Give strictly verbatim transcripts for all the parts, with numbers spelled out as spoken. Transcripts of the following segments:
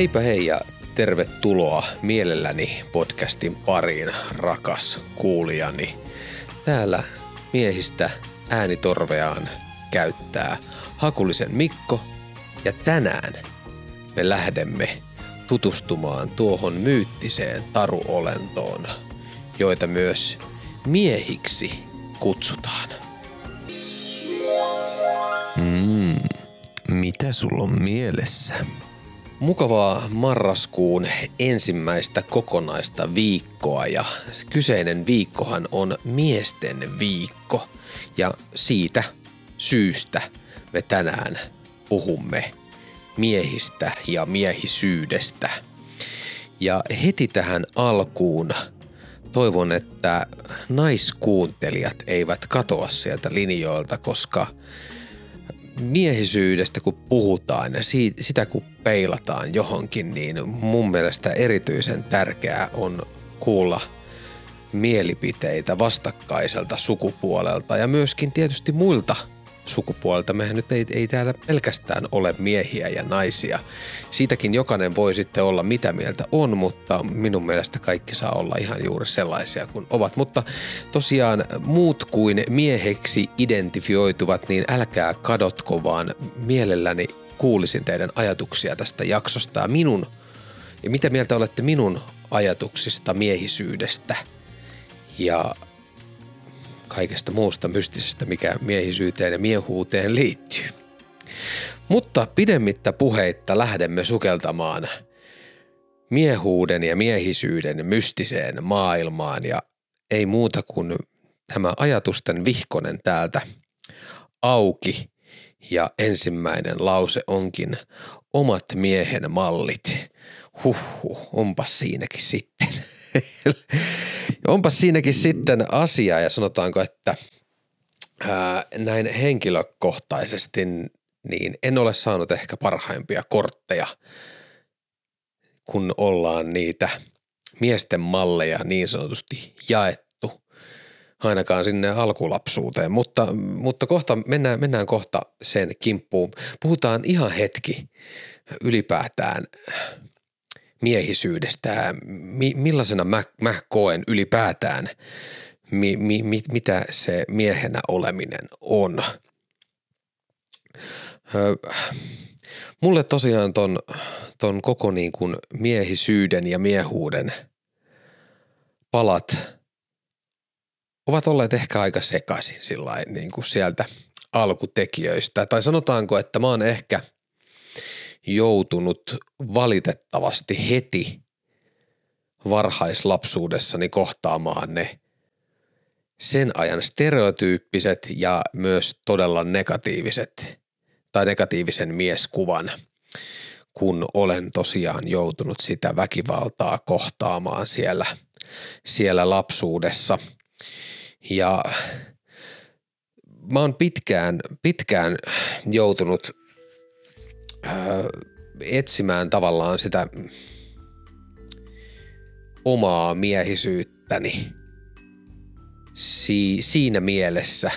Heipä hei ja tervetuloa mielelläni podcastin pariin, rakas kuulijani. Täällä miehistä äänitorveaan käyttää Hakulisen Mikko ja tänään me lähdemme tutustumaan tuohon myyttiseen taruolentoon, joita myös miehiksi kutsutaan. Mm, mitä sulla on mielessä? Mukavaa marraskuun ensimmäistä kokonaista viikkoa ja kyseinen viikkohan on miesten viikko ja siitä syystä me tänään puhumme miehistä ja miehisyydestä. Ja heti tähän alkuun toivon, että naiskuuntelijat eivät katoa sieltä linjoilta, koska miehisyydestä kun puhutaan ja sitä kun peilataan johonkin, niin mun mielestä erityisen tärkeää on kuulla mielipiteitä vastakkaiselta sukupuolelta ja myöskin tietysti muilta sukupuolelta. Mehän nyt ei, ei täällä pelkästään ole miehiä ja naisia. Siitäkin jokainen voi sitten olla mitä mieltä on, mutta minun mielestä kaikki saa olla ihan juuri sellaisia kuin ovat. Mutta tosiaan muut kuin mieheksi identifioituvat, niin älkää kadotko, vaan mielelläni kuulisin teidän ajatuksia tästä jaksosta ja minun, ja mitä mieltä olette minun ajatuksista miehisyydestä ja kaikesta muusta mystisestä, mikä miehisyyteen ja miehuuteen liittyy. Mutta pidemmittä puheitta lähdemme sukeltamaan miehuuden ja miehisyyden mystiseen maailmaan ja ei muuta kuin tämä ajatusten vihkonen täältä auki ja ensimmäinen lause onkin omat miehen mallit. Huhhuh, onpas siinäkin sitten. Onpas siinäkin sitten asiaa ja sanotaanko, että ää, näin henkilökohtaisesti niin en ole saanut ehkä parhaimpia kortteja, kun ollaan niitä miesten malleja niin sanotusti jaettu, ainakaan sinne alkulapsuuteen, mutta, mutta kohta, mennään, mennään kohta sen kimppuun. Puhutaan ihan hetki ylipäätään miehisyydestä, mi, millaisena mä, mä koen ylipäätään, mi, mi, mit, mitä se miehenä oleminen on. Ö, mulle tosiaan ton, ton koko niin kuin miehisyyden ja miehuuden palat ovat olleet ehkä aika sekaisin sillain niin kuin sieltä alkutekijöistä. Tai sanotaanko, että mä oon ehkä joutunut valitettavasti heti varhaislapsuudessani kohtaamaan ne sen ajan stereotyyppiset ja myös todella negatiiviset tai negatiivisen mieskuvan, kun olen tosiaan joutunut sitä väkivaltaa kohtaamaan siellä, siellä lapsuudessa. Ja mä oon pitkään, pitkään joutunut etsimään tavallaan sitä omaa miehisyyttäni si- siinä mielessä,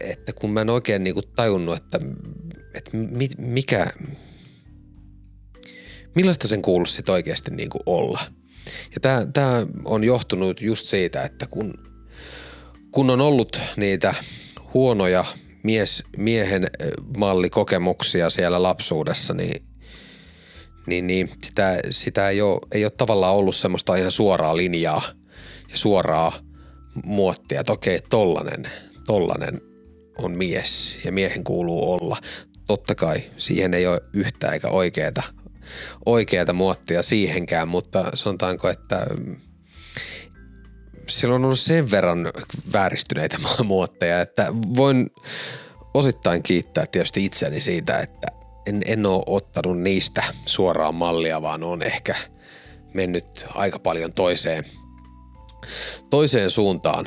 että kun mä en oikein niinku tajunnut, että, että mi- mikä, millaista sen kuuluisi sit oikeasti niinku olla. Ja tää, tää on johtunut just siitä, että kun, kun on ollut niitä huonoja mies, miehen mallikokemuksia siellä lapsuudessa, niin, niin, niin sitä, sitä ei, ole, ei ole tavallaan ollut semmoista ihan suoraa linjaa ja suoraa muottia, että okei, tollanen, tollanen on mies ja miehen kuuluu olla. Totta kai siihen ei ole yhtä eikä oikeata, oikeata muottia siihenkään, mutta sanotaanko, että silloin on ollut sen verran vääristyneitä muotteja, että voin osittain kiittää tietysti itseäni siitä, että en, en ole ottanut niistä suoraan mallia, vaan on ehkä mennyt aika paljon toiseen, toiseen suuntaan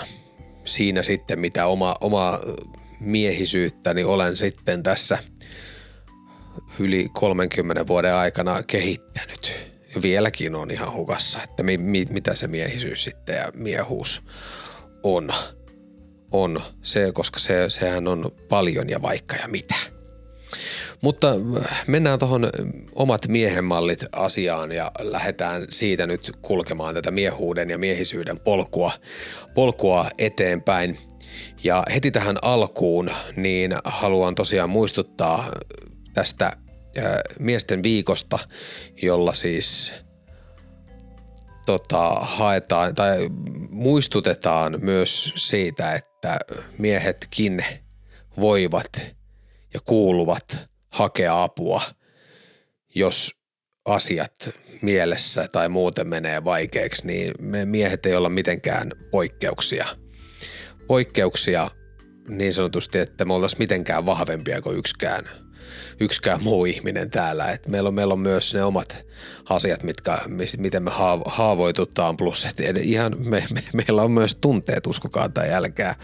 siinä sitten, mitä oma, oma miehisyyttäni olen sitten tässä yli kolmenkymmenen vuoden aikana kehittänyt. Vieläkin on ihan hukassa, että mi, mi, mitä se miehisyys sitten ja miehuus on, on se, koska se, sehän on paljon ja vaikka ja mitä. Mutta mennään tuohon omat miehen mallit asiaan ja lähdetään siitä nyt kulkemaan tätä miehuuden ja miehisyyden polkua, polkua eteenpäin. Ja heti tähän alkuun niin haluan tosiaan muistuttaa tästä miesten viikosta, jolla siis tota, haetaan tai muistutetaan myös siitä, että miehetkin voivat ja kuuluvat hakea apua, jos asiat mielessä tai muuten menee vaikeaksi, niin me miehet ei olla mitenkään poikkeuksia. Poikkeuksia niin sanotusti, että me oltaisiin mitenkään vahvempia kuin yksikään, yksikään muu ihminen täällä. Et meillä, on, meillä on myös ne omat asiat, mitkä, miten me haavoitutaan, plus että ihan me, me, meillä on myös tunteet, uskokaa tai älkää,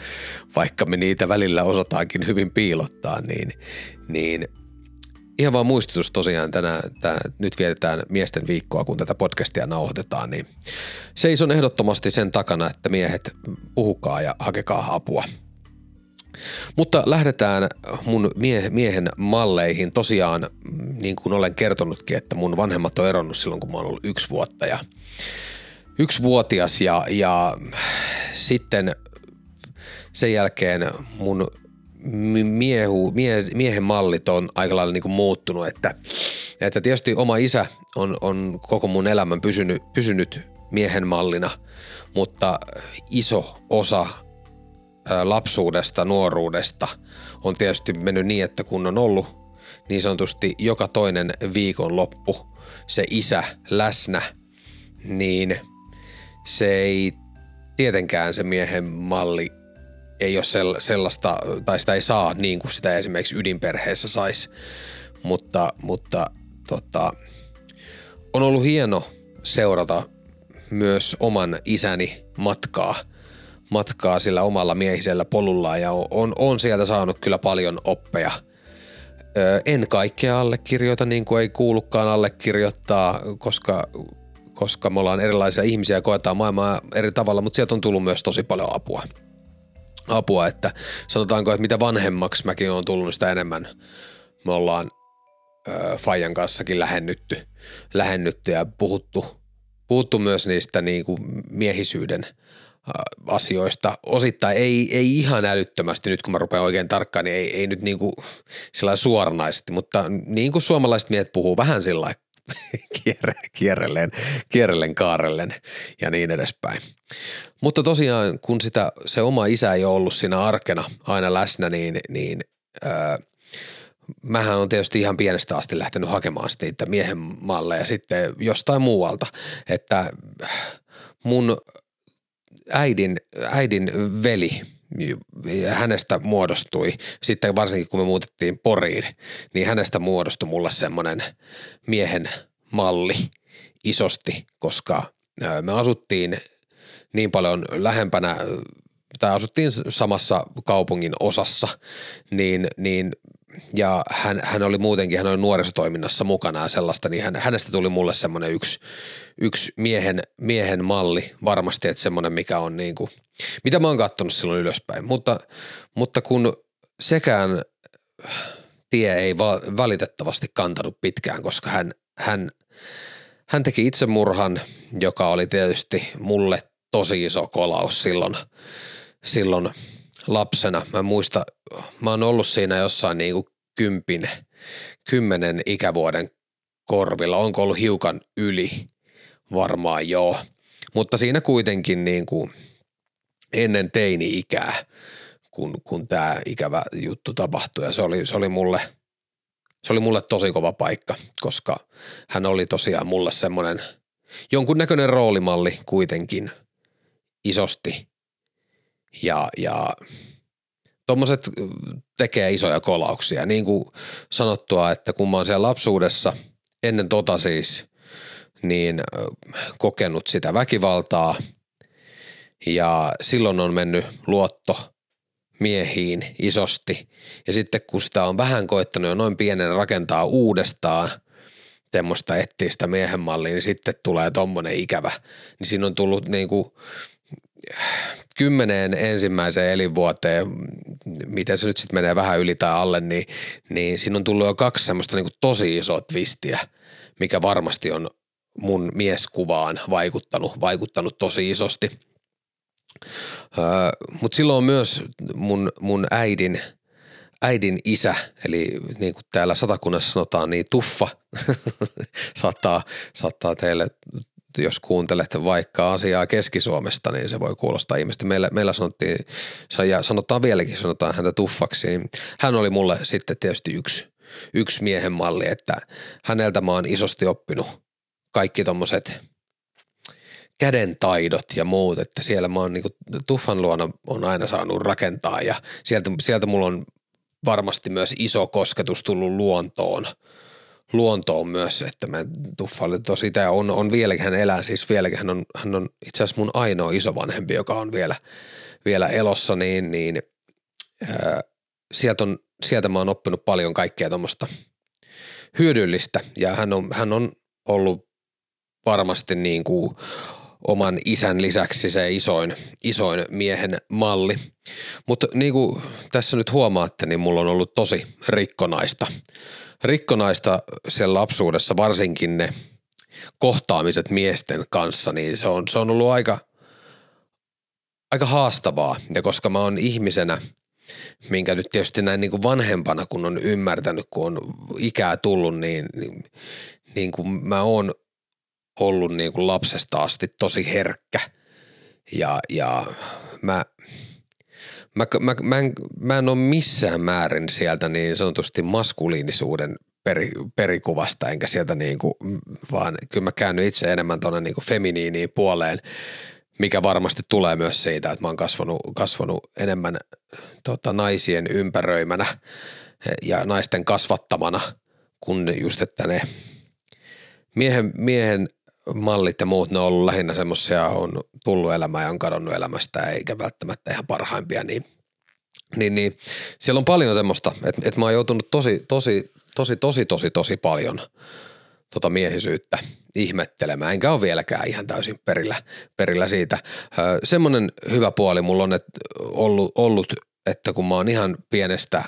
vaikka me niitä välillä osataankin hyvin piilottaa, niin, niin ihan vaan muistutus tosiaan tänään, tää, nyt vietetään miesten viikkoa, kun tätä podcastia nauhoitetaan, niin seison ehdottomasti sen takana, että miehet puhukaa ja hakekaa apua. Mutta lähdetään mun mie- miehen malleihin. Tosiaan, niin kuin olen kertonutkin, että mun vanhemmat on eronnut silloin, kun mä oon ollut yksi vuotta ja yksi vuotias ja, ja sitten sen jälkeen mun miehu, mie, miehen mallit on aika lailla niin kuin muuttunut, että, että tietysti oma isä on, on koko mun elämän pysynyt, pysynyt miehen mallina, mutta iso osa lapsuudesta, nuoruudesta on tietysti mennyt niin, että kun on ollut niin sanotusti joka toinen viikonloppu se isä läsnä, niin se ei tietenkään se miehen malli ei ole sellaista, tai sitä ei saa niin kuin sitä esimerkiksi ydinperheessä saisi, mutta, mutta tota, on ollut hieno seurata myös oman isäni matkaa matkaa sillä omalla miehisellä polullaan ja on, on sieltä saanut kyllä paljon oppeja. Ö, en kaikkea allekirjoita niin kuin ei kuulukaan allekirjoittaa, koska, koska me ollaan erilaisia ihmisiä ja koetaan maailmaa eri tavalla, mutta sieltä on tullut myös tosi paljon apua. Apua, että sanotaanko, että mitä vanhemmaksi mäkin olen tullut, sitä enemmän me ollaan ö, Fajan kanssakin lähennytty, lähennytty ja puhuttu, puhuttu myös niistä niin kuin miehisyyden asioista. Osittain ei, ei ihan älyttömästi, nyt kun mä rupean oikein tarkkaan, niin ei, ei nyt niin kuin suoranaisesti, mutta niin kuin suomalaiset miehet puhuu vähän sillä kierrelleen, kierrelleen, kaarellen ja niin edespäin. Mutta tosiaan, kun sitä, se oma isä ei ole ollut siinä arkena aina läsnä, niin, niin öö, mähän on tietysti ihan pienestä asti lähtenyt hakemaan sitä miehen malleja sitten jostain muualta, että mun Äidin, äidin veli, hänestä muodostui, sitten varsinkin kun me muutettiin Poriin, niin hänestä muodostui mulle semmoinen miehen malli isosti, koska me asuttiin niin paljon lähempänä tai asuttiin samassa kaupungin osassa, niin, niin ja hän, hän oli muutenkin, hän oli nuorisotoiminnassa mukana ja sellaista, niin hän, hänestä tuli mulle semmoinen yksi, yksi miehen, miehen malli varmasti, että semmoinen mikä on niin kuin, mitä mä oon kattonut silloin ylöspäin, mutta, mutta kun sekään tie ei va, valitettavasti kantanut pitkään, koska hän, hän, hän teki itsemurhan, joka oli tietysti mulle tosi iso kolaus silloin, silloin lapsena. Mä muistan, mä oon ollut siinä jossain niin kuin kympin, kymmenen ikävuoden korvilla. Onko ollut hiukan yli? Varmaan joo. Mutta siinä kuitenkin niin kuin ennen teini-ikää, kun, kun tää ikävä juttu tapahtui. Ja se oli, se oli mulle, se oli mulle tosi kova paikka, koska hän oli tosiaan mulle semmoinen jonkunnäköinen roolimalli kuitenkin isosti. Ja, ja tommoset tekee isoja kolauksia. Niin kuin sanottua, että kun mä oon siellä lapsuudessa ennen tota siis, niin kokenut sitä väkivaltaa ja silloin on mennyt luotto miehiin isosti. Ja sitten kun sitä on vähän koittanut jo noin pienen rakentaa uudestaan, semmoista etsii sitä miehen mallia, niin sitten tulee tommonen ikävä. Niin siinä on tullut niinku kymmeneen ensimmäiseen elinvuoteen, miten se nyt sitten menee vähän yli tai alle, niin, niin siinä on tullut jo kaksi semmoista niin kuin tosi isoa twistiä, mikä varmasti on mun mieskuvaan vaikuttanut, vaikuttanut tosi isosti. Öö, Mutta silloin myös mun, mun äidin, äidin isä, eli niin kuin täällä Satakunnassa sanotaan, niin tuffa saattaa, saattaa teille, jos kuuntelet vaikka asiaa Keski-Suomesta, niin se voi kuulostaa ihmistä. Meillä, meillä sanottiin, ja sanotaan vieläkin, sanotaan häntä tuffaksi, niin hän oli mulle sitten tietysti yksi, yksi miehen malli, että häneltä mä oon isosti oppinut kaikki tommoset käden taidot ja muut, että siellä mä oon niinku tuffan luona on aina saanut rakentaa ja sieltä, sieltä mulla on varmasti myös iso kosketus tullut luontoon. Luonto on myös, että mä tuffailin tosi itse on, on vieläkin, hän elää siis vieläkin, hän on, hän on itse asiassa mun ainoa isovanhempi, joka on vielä, vielä elossa, niin, niin ää, sieltä, on, sieltä mä oon oppinut paljon kaikkea tuommoista hyödyllistä ja hän on, hän on ollut varmasti niin kuin oman isän lisäksi se isoin, isoin miehen malli, mutta niin kuin tässä nyt huomaatte, niin mulla on ollut tosi rikkonaista. Rikkonaista siellä lapsuudessa, varsinkin ne kohtaamiset miesten kanssa, niin se on, se on ollut aika, aika haastavaa. Ja koska mä oon ihmisenä, minkä nyt tietysti näin niin kuin vanhempana, kun on ymmärtänyt, kun on ikää tullut, niin, niin, niin kuin mä oon ollut niin kuin lapsesta asti tosi herkkä ja, ja mä... Mä, mä, mä, en, mä en ole missään määrin sieltä niin sanotusti maskuliinisuuden peri, perikuvasta, enkä sieltä niinku, vaan kyllä mä käännyin itse enemmän tuonne niinku feminiiniin puoleen, mikä varmasti tulee myös siitä, että mä oon kasvanut, kasvanut enemmän tota, naisien ympäröimänä ja naisten kasvattamana, kun just että ne miehen, miehen mallit ja muut, ne on ollut lähinnä semmoisia, on tullut elämään ja on kadonnut elämästä, eikä välttämättä ihan parhaimpia, niin, niin, niin siellä on paljon semmoista, että, että mä oon joutunut tosi, tosi, tosi, tosi, tosi, tosi paljon tota miehisyyttä ihmettelemään, enkä ole vieläkään ihan täysin perillä, perillä siitä. Semmoinen hyvä puoli mulla on että ollut, ollut, että kun mä oon ihan pienestä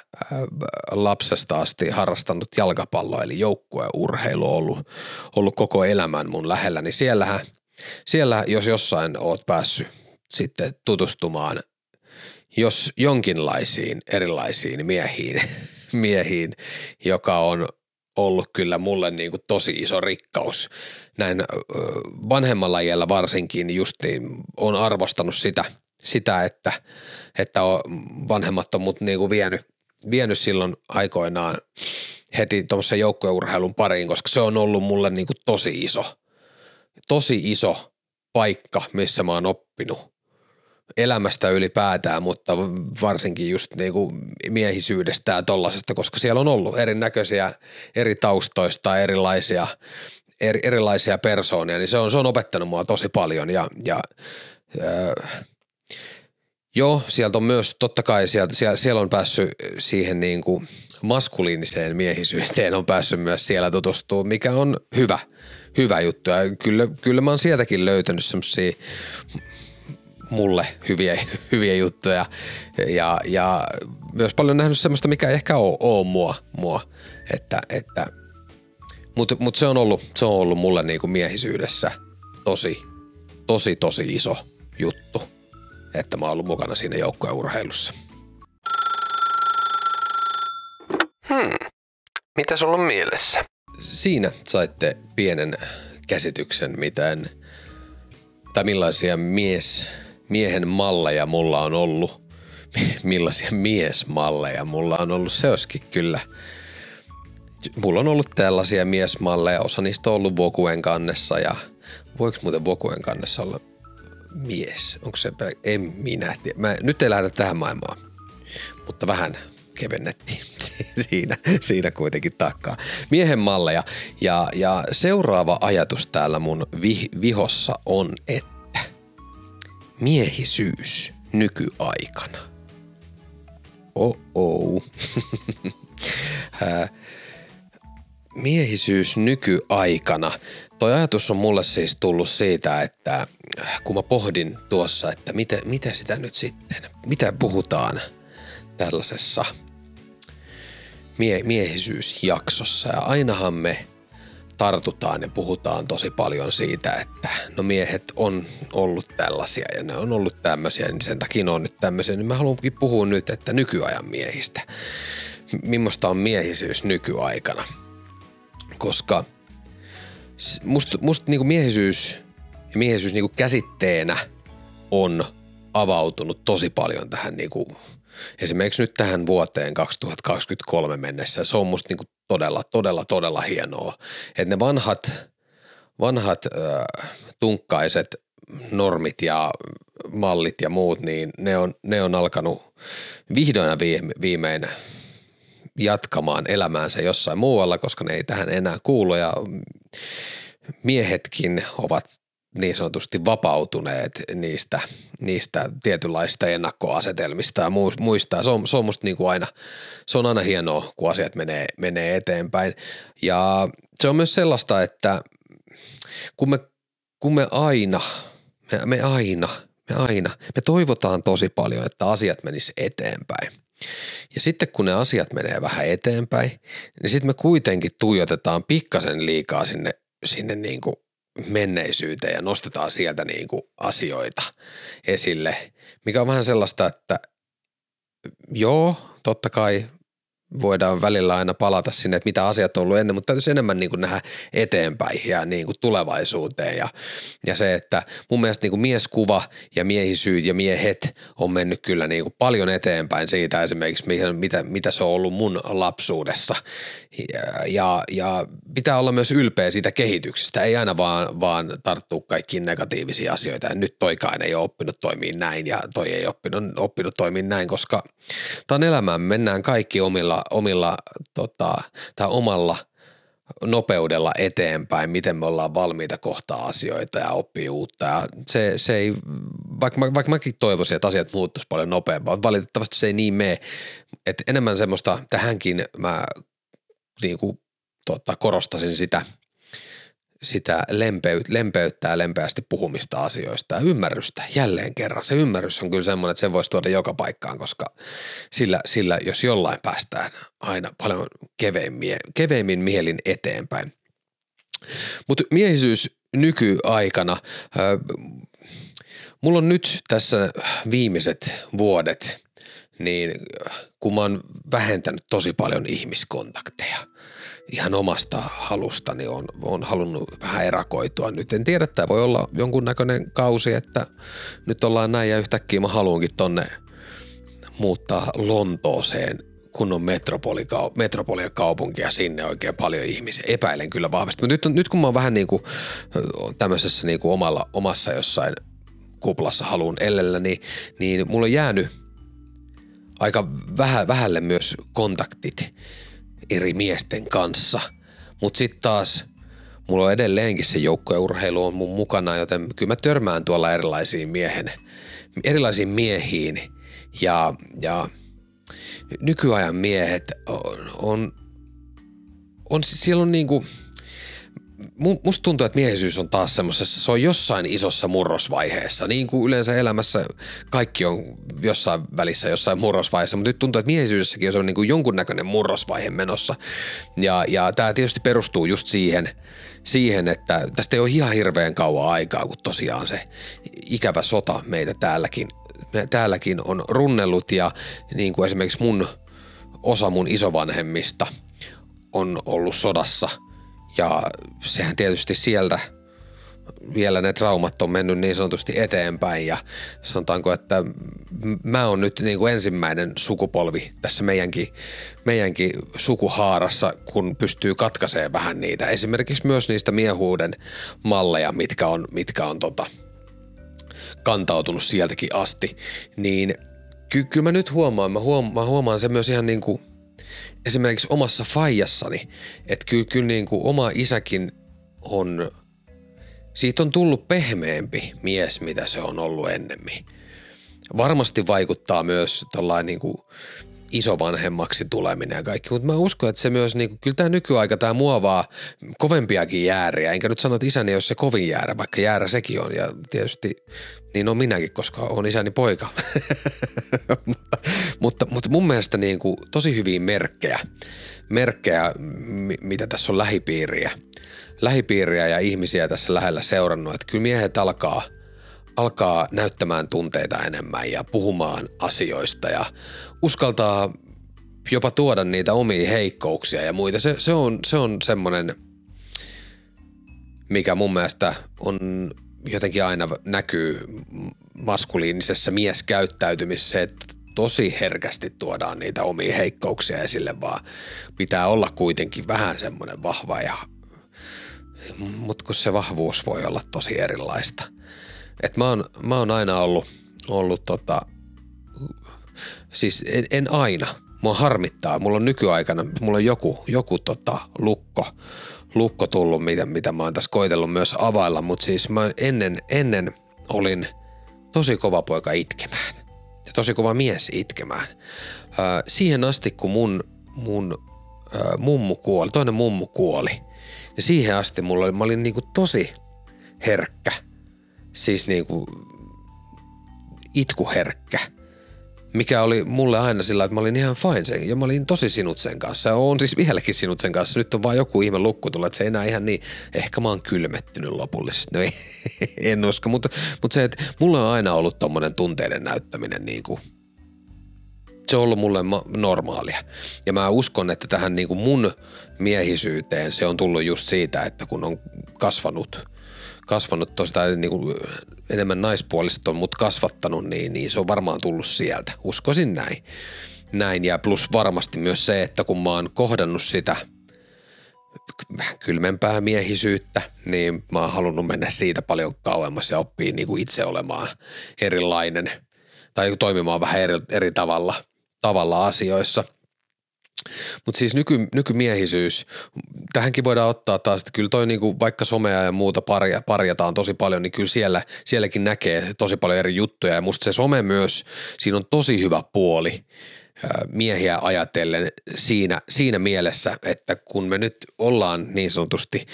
lapsesta asti harrastanut jalkapalloa, eli joukkueurheilu on ollut, ollut koko elämän mun lähellä, niin siellähän, siellä jos jossain oot päässyt sitten tutustumaan jos jonkinlaisiin erilaisiin miehiin, miehiin joka on ollut kyllä mulle niin kuin tosi iso rikkaus. Näin vanhemmalla iällä varsinkin justiin on arvostanut sitä, sitä, että, että vanhemmat on mut niinku vienyt, vienyt silloin aikoinaan heti tuommoisen joukkueurheilun pariin, koska se on ollut mulle niinku tosi iso, tosi iso paikka, missä mä oon oppinut elämästä ylipäätään, mutta varsinkin just niinku miehisyydestä ja tollasesta, koska siellä on ollut erinäköisiä, eri taustoista, erilaisia, eri, erilaisia persoonia, niin se on, se on opettanut mua tosi paljon ja, ja öö, joo, sieltä on myös, totta kai sieltä, siellä, siellä on päässyt siihen niin kuin maskuliiniseen miehisyyteen on päässyt myös siellä tutustua, mikä on hyvä, hyvä juttu. Ja kyllä, kyllä mä oon sieltäkin löytänyt semmosia mulle hyviä, hyviä juttuja ja, ja myös paljon nähnyt semmoista, mikä ei ehkä ole, ole mua, mua. Että, että, mutta mut se, se on ollut mulle niin kuin miehisyydessä tosi, tosi, tosi iso juttu, että mä oon ollut mukana siinä joukkueurheilussa. Hmm. Mitä sulla on mielessä? Siinä saitte pienen käsityksen, miten, tai millaisia mies, miehen malleja mulla on ollut. Millaisia miesmalleja mulla on ollut. Se olisikin kyllä. Mulla on ollut tällaisia miesmalleja. Osa niistä on ollut Vokuen kannessa. Ja voiko muuten Vokuen kannessa olla mies? Onko se? En minä tiedä. Mä, nyt ei lähdetä tähän maailmaan, mutta vähän kevennettiin siinä, siinä kuitenkin takkaa. Miehen malleja ja, ja seuraava ajatus täällä mun vi, vihossa on, että miehisyys nykyaikana. Oh-oh. Miehisyys nykyaikana. Toi ajatus on mulle siis tullut siitä, että kun mä pohdin tuossa, että mitä, mitä sitä nyt sitten, mitä puhutaan tällaisessa mie- miehisyysjaksossa. Ja ainahan me tartutaan ja puhutaan tosi paljon siitä, että no miehet on ollut tällaisia ja ne on ollut tämmöisiä, niin sen takia ne on nyt tämmöisiä. Niin mä haluankin puhua nyt, että nykyajan miehistä. Mimmosta on miehisyys nykyaikana? Koska musta must niinku miehisyys ja miehisyys niinku käsitteenä on avautunut tosi paljon tähän niinku, esimerkiksi nyt tähän vuoteen kaksituhattakaksikymmentäkolme mennessä. Se on musta niinku todella, todella, todella hienoa, että ne vanhat, vanhat ö, tunkkaiset normit ja mallit ja muut, niin ne on, ne on alkanut vihdoin ja viimein jatkamaan elämäänsä jossain muualla, koska ne ei tähän enää kuulu ja miehetkin ovat niin sanotusti vapautuneet niistä, niistä tietynlaista ennakkoasetelmista ja muista. Se on, se on musta niin kuin aina, se on aina hienoa, kun asiat menee, menee eteenpäin ja se on myös sellaista, että kun me, kun me aina, me, me aina, me aina, me toivotaan tosi paljon, että asiat menis eteenpäin. Ja sitten kun ne asiat menee vähän eteenpäin, niin sitten me kuitenkin tuijotetaan pikkasen liikaa sinne, sinne niin kuin menneisyyteen ja nostetaan sieltä niin kuin asioita esille, mikä on vähän sellaista, että joo, totta kai voidaan välillä aina palata sinne, että mitä asiat on ollut ennen, mutta täytyisi enemmän niin kuin nähdä eteenpäin ja niin kuin tulevaisuuteen ja, ja se, että mun mielestä niin kuin mieskuva ja miehisyyt ja miehet on mennyt kyllä niin kuin paljon eteenpäin siitä esimerkiksi, mitä, mitä se on ollut mun lapsuudessa ja, ja, ja pitää olla myös ylpeä siitä kehityksestä, ei aina vaan, vaan tarttua kaikkiin negatiivisiin asioita ja nyt toikaan ei ole oppinut toimia näin ja toi ei oppinut, oppinut toimia näin, koska tämän elämään mennään kaikki omilla omilla tota, tai omalla nopeudella eteenpäin, miten me ollaan valmiita kohtaa asioita ja oppii uutta. Ja se, se ei, vaikka, vaikka mäkin toivoisin, että asiat muuttuisi paljon nopeampaa, valitettavasti se ei niin mene. Et enemmän semmoista, tähänkin mä niinku, tota, korostasin sitä, sitä lempeyt, lempeyttää lempeästi puhumista asioista ja ymmärrystä jälleen kerran. Se ymmärrys on kyllä semmoinen, että sen voisi tuoda joka paikkaan, koska sillä, sillä jos jollain päästään aina paljon keveimmin, keveimmin mielin eteenpäin. Mutta miehisyys nykyaikana, mulla on nyt tässä viimeiset vuodet, niin kun mä oon vähentänyt tosi paljon ihmiskontakteja, ihan omasta halustani on, on halunnut vähän erakoitua nyt. En tiedä, tämä voi olla jonkunnäköinen kausi, että nyt ollaan näin ja yhtäkkiä mä haluankin tonne muuttaa Lontooseen, kun on metropolikau- metropolia kaupunkia sinne oikein paljon ihmisiä. Epäilen kyllä vahvasti, mutta nyt, nyt kun mä oon vähän niin kuin tämmöisessä niin kuin omalla, omassa jossain kuplassa haluun ellellä, niin, niin mulla on jäänyt aika vähän, vähälle myös kontaktit eri miesten kanssa, mutta sitten taas mulla on edelleenkin se joukkueurheilu on mun mukana, joten kyllä mä törmään tuolla erilaisiin miehen, erilaisiin miehiin ja, ja nykyajan miehet on, on, on siellä on niinku, musta tuntuu, että miehisyys on taas semmoisessa, se on jossain isossa murrosvaiheessa, niin kuin yleensä elämässä kaikki on jossain välissä jossain murrosvaiheessa, mutta nyt tuntuu, että miehisyydessäkin on niin kuin jonkunnäköinen murrosvaihe menossa ja, ja tämä tietysti perustuu just siihen, siihen, että tästä ei ole ihan hirveän kauan aikaa, kun tosiaan se ikävä sota meitä täälläkin, me täälläkin on runnellut ja niin kuin esimerkiksi mun osa mun isovanhemmista on ollut sodassa. Ja sehän tietysti sieltä vielä ne traumat on mennyt niin sanotusti eteenpäin ja sanotaanko, että mä oon nyt niin kuin ensimmäinen sukupolvi tässä meidänkin, meidänkin sukuhaarassa, kun pystyy katkaisemaan vähän niitä. Esimerkiksi myös niistä miehuuden malleja, mitkä on, mitkä on tota, kantautunut sieltäkin asti, niin ky- kyllä mä nyt huomaan, mä huomaan, mä huomaan sen myös ihan niin kuin esimerkiksi omassa faijassani, että kyllä, kyllä niin kuin oma isäkin on, siitä on tullut pehmeämpi mies, mitä se on ollut ennemmin. Varmasti vaikuttaa myös tollain niin kuin isovanhemmaksi tuleminen ja kaikki, mutta mä uskon, että se myös, niin kuin, kyllä tämä nykyaika, tämä muovaa kovempiakin jääriä, enkä nyt sano, että isäni ei ole se kovin jäärä, vaikka jäärä sekin on ja tietysti niin on minäkin, koska on isäni poika, mutta, mutta, mutta mun mielestä niin kuin, tosi hyviä merkkejä, merkkejä, mitä tässä on lähipiiriä, lähipiiriä ja ihmisiä tässä lähellä seurannut, että kyllä miehet alkaa alkaa näyttämään tunteita enemmän ja puhumaan asioista ja uskaltaa jopa tuoda niitä omia heikkouksia ja muita. Se, se on, se on semmoinen, mikä mun mielestä on jotenkin aina näkyy maskuliinisessa mieskäyttäytymisessä, että tosi herkästi tuodaan niitä omia heikkouksia esille, vaan pitää olla kuitenkin vähän semmoinen vahva ja mut kun se vahvuus voi olla tosi erilaista. Et mä oon, mä oon aina ollut, ollut tota, siis en, en aina, mua harmittaa, mulla on nykyaikana, mulla on joku, joku tota lukko, lukko tullut, mitä, mitä mä oon tässä koitellut myös availla, mutta siis mä ennen, ennen olin tosi kova poika itkemään ja tosi kova mies itkemään. Ää, siihen asti, kun mun, mun ää, mummu kuoli, toinen mummu kuoli, niin siihen asti mulla oli, mä olin niinku tosi herkkä. Siis niinku itkuherkkä, mikä oli mulle aina sillä, että mä olin ihan fine sen ja mä olin tosi sinut sen kanssa. Oon siis vieläkin sinut sen kanssa. Nyt on vaan joku ihme lukku tullut, että se ei enää ihan niin, ehkä mä oon kylmettynyt lopullisesti. No ei, en usko, mutta, mutta se, että mulla on aina ollut tommonen tunteiden näyttäminen niinku, se on ollut mulle normaalia. Ja mä uskon, että tähän niinku mun miehisyyteen se on tullut just siitä, että kun on kasvanut kasvanut tosiaan niin kuin enemmän naispuoliset on mut kasvattanut, niin, niin se on varmaan tullut sieltä. Uskoisin näin. Näin ja plus varmasti myös se, että kun mä oon kohdannut sitä vähän kylmempää miehisyyttä, niin mä oon halunnut mennä siitä paljon kauemmas ja oppii niin kuin itse olemaan erilainen tai toimimaan vähän eri, eri tavalla, tavalla asioissa. Mutta siis nyky, nykymiehisyys, tähänkin voidaan ottaa taas, että kyllä toi niinku, vaikka somea ja muuta parja, parjataan tosi paljon, niin kyllä siellä, sielläkin näkee tosi paljon eri juttuja ja musta se some myös, siinä on tosi hyvä puoli miehiä ajatellen siinä, siinä mielessä, että kun me nyt ollaan niin sanotusti,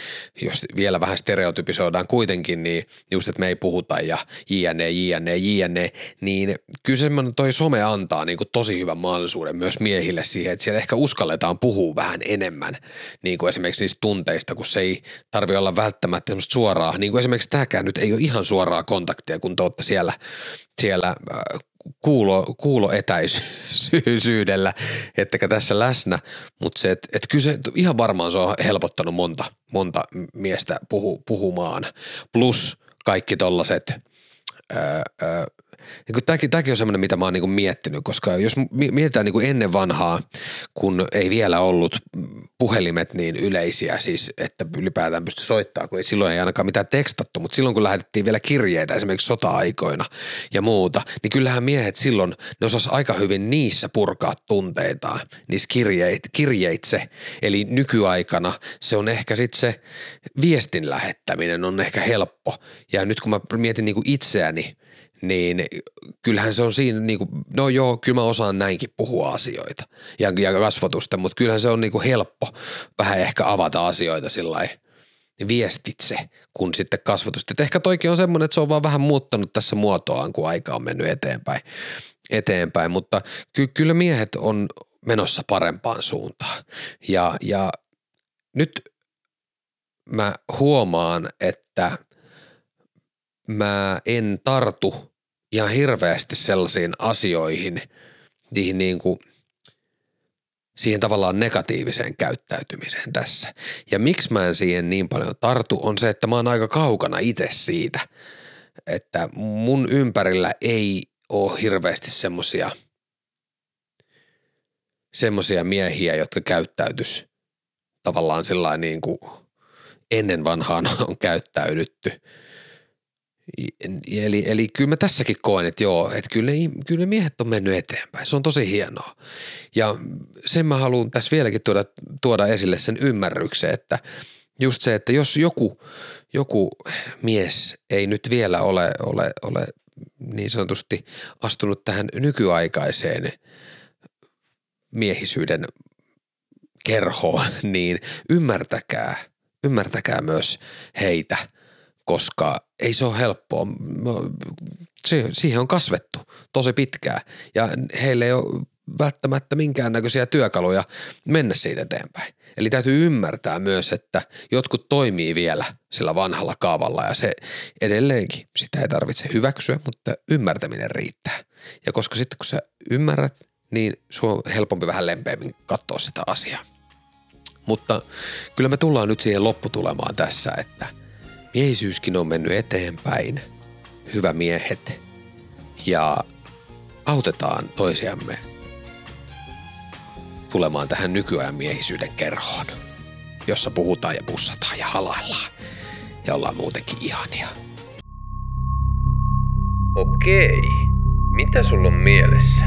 jos vielä vähän stereotypisoidaan kuitenkin, niin just, että me ei puhuta ja jne, jne, jne, niin kyllä semmoinen toi some antaa niin kuin tosi hyvän mahdollisuuden myös miehille siihen, että siellä ehkä uskalletaan puhua vähän enemmän, niin kuin esimerkiksi niistä tunteista, kun se ei tarvitse olla välttämättä semmoista suoraa, niin kuin esimerkiksi tämäkään nyt ei ole ihan suoraa kontaktia, kun te olette siellä, siellä kuulo, kuuloetäisyydellä, ettekä tässä läsnä, mutta se, että et kyllä se ihan varmaan se on helpottanut monta, monta miestä puhu, puhumaan, plus kaikki tollaset, öö, öö, niin tämäkin on semmoinen, mitä mä oon niin kuin miettinyt, koska jos mietitään niin kuin ennen vanhaa, kun ei vielä ollut puhelimet niin yleisiä, siis että ylipäätään pysty soittamaan, kun ei, silloin ei ainakaan mitään tekstattu, mutta silloin kun lähetettiin vielä kirjeitä esimerkiksi sota-aikoina ja muuta, niin kyllähän miehet silloin, ne osas aika hyvin niissä purkaa tunteitaan, niissä kirjeit, kirjeitse, eli nykyaikana se on ehkä sitten se viestin lähettäminen on ehkä helppo, ja nyt kun mä mietin niin kuin itseäni, niin kyllähän se on siinä niinku, no joo, kyllä mä osaan näinkin puhua asioita ja, ja kasvatusta, mutta kyllähän se on niinku helppo vähän ehkä avata asioita sillai viestitse, kun sitten kasvatusta. Et ehkä toikin on semmoinen, että se on vaan vähän muuttanut tässä muotoaan, kun aika on mennyt eteenpäin, eteenpäin. Mutta ky- kyllä miehet on menossa parempaan suuntaan ja, ja nyt mä huomaan, että mä en tartu ihan hirveästi sellaisiin asioihin, niihin niin kuin, siihen tavallaan negatiiviseen käyttäytymiseen tässä. Ja miksi mä en siihen niin paljon tartu on se, että mä oon aika kaukana itse siitä, että mun ympärillä ei ole hirveästi semmosia, semmosia miehiä, jotka käyttäytyisi tavallaan sillain niin kuin ennen vanhaan on käyttäydytty. Eli, eli kyllä mä tässäkin koen, että joo, että kyllä ne, kyllä ne miehet on mennyt eteenpäin. Se on tosi hienoa. Ja sen mä haluan tässä vieläkin tuoda, tuoda esille sen ymmärryksen, että just se, että jos joku, joku mies ei nyt vielä ole, ole, ole niin sanotusti astunut tähän nykyaikaiseen miehisyyden kerhoon, niin ymmärtäkää, ymmärtäkää myös heitä, koska ei se ole helppoa. Siihen on kasvettu tosi pitkään ja heillä ei ole välttämättä minkäännäköisiä työkaluja mennä siitä eteenpäin. Eli täytyy ymmärtää myös, että jotkut toimii vielä sillä vanhalla kaavalla ja se edelleenkin, sitä ei tarvitse hyväksyä, mutta ymmärtäminen riittää. Ja koska sitten kun sä ymmärrät, niin sun on helpompi vähän lempeämmin katsoa sitä asiaa. Mutta kyllä me tullaan nyt siihen lopputulemaan tässä, että miehisyyskin on mennyt eteenpäin, hyvä miehet, ja autetaan toisiamme tulemaan tähän nykyajan miehisyyden kerhoon, jossa puhutaan ja pussataan ja halaillaan ja ollaan muutenkin ihania. Okei, mitä sulla on mielessä?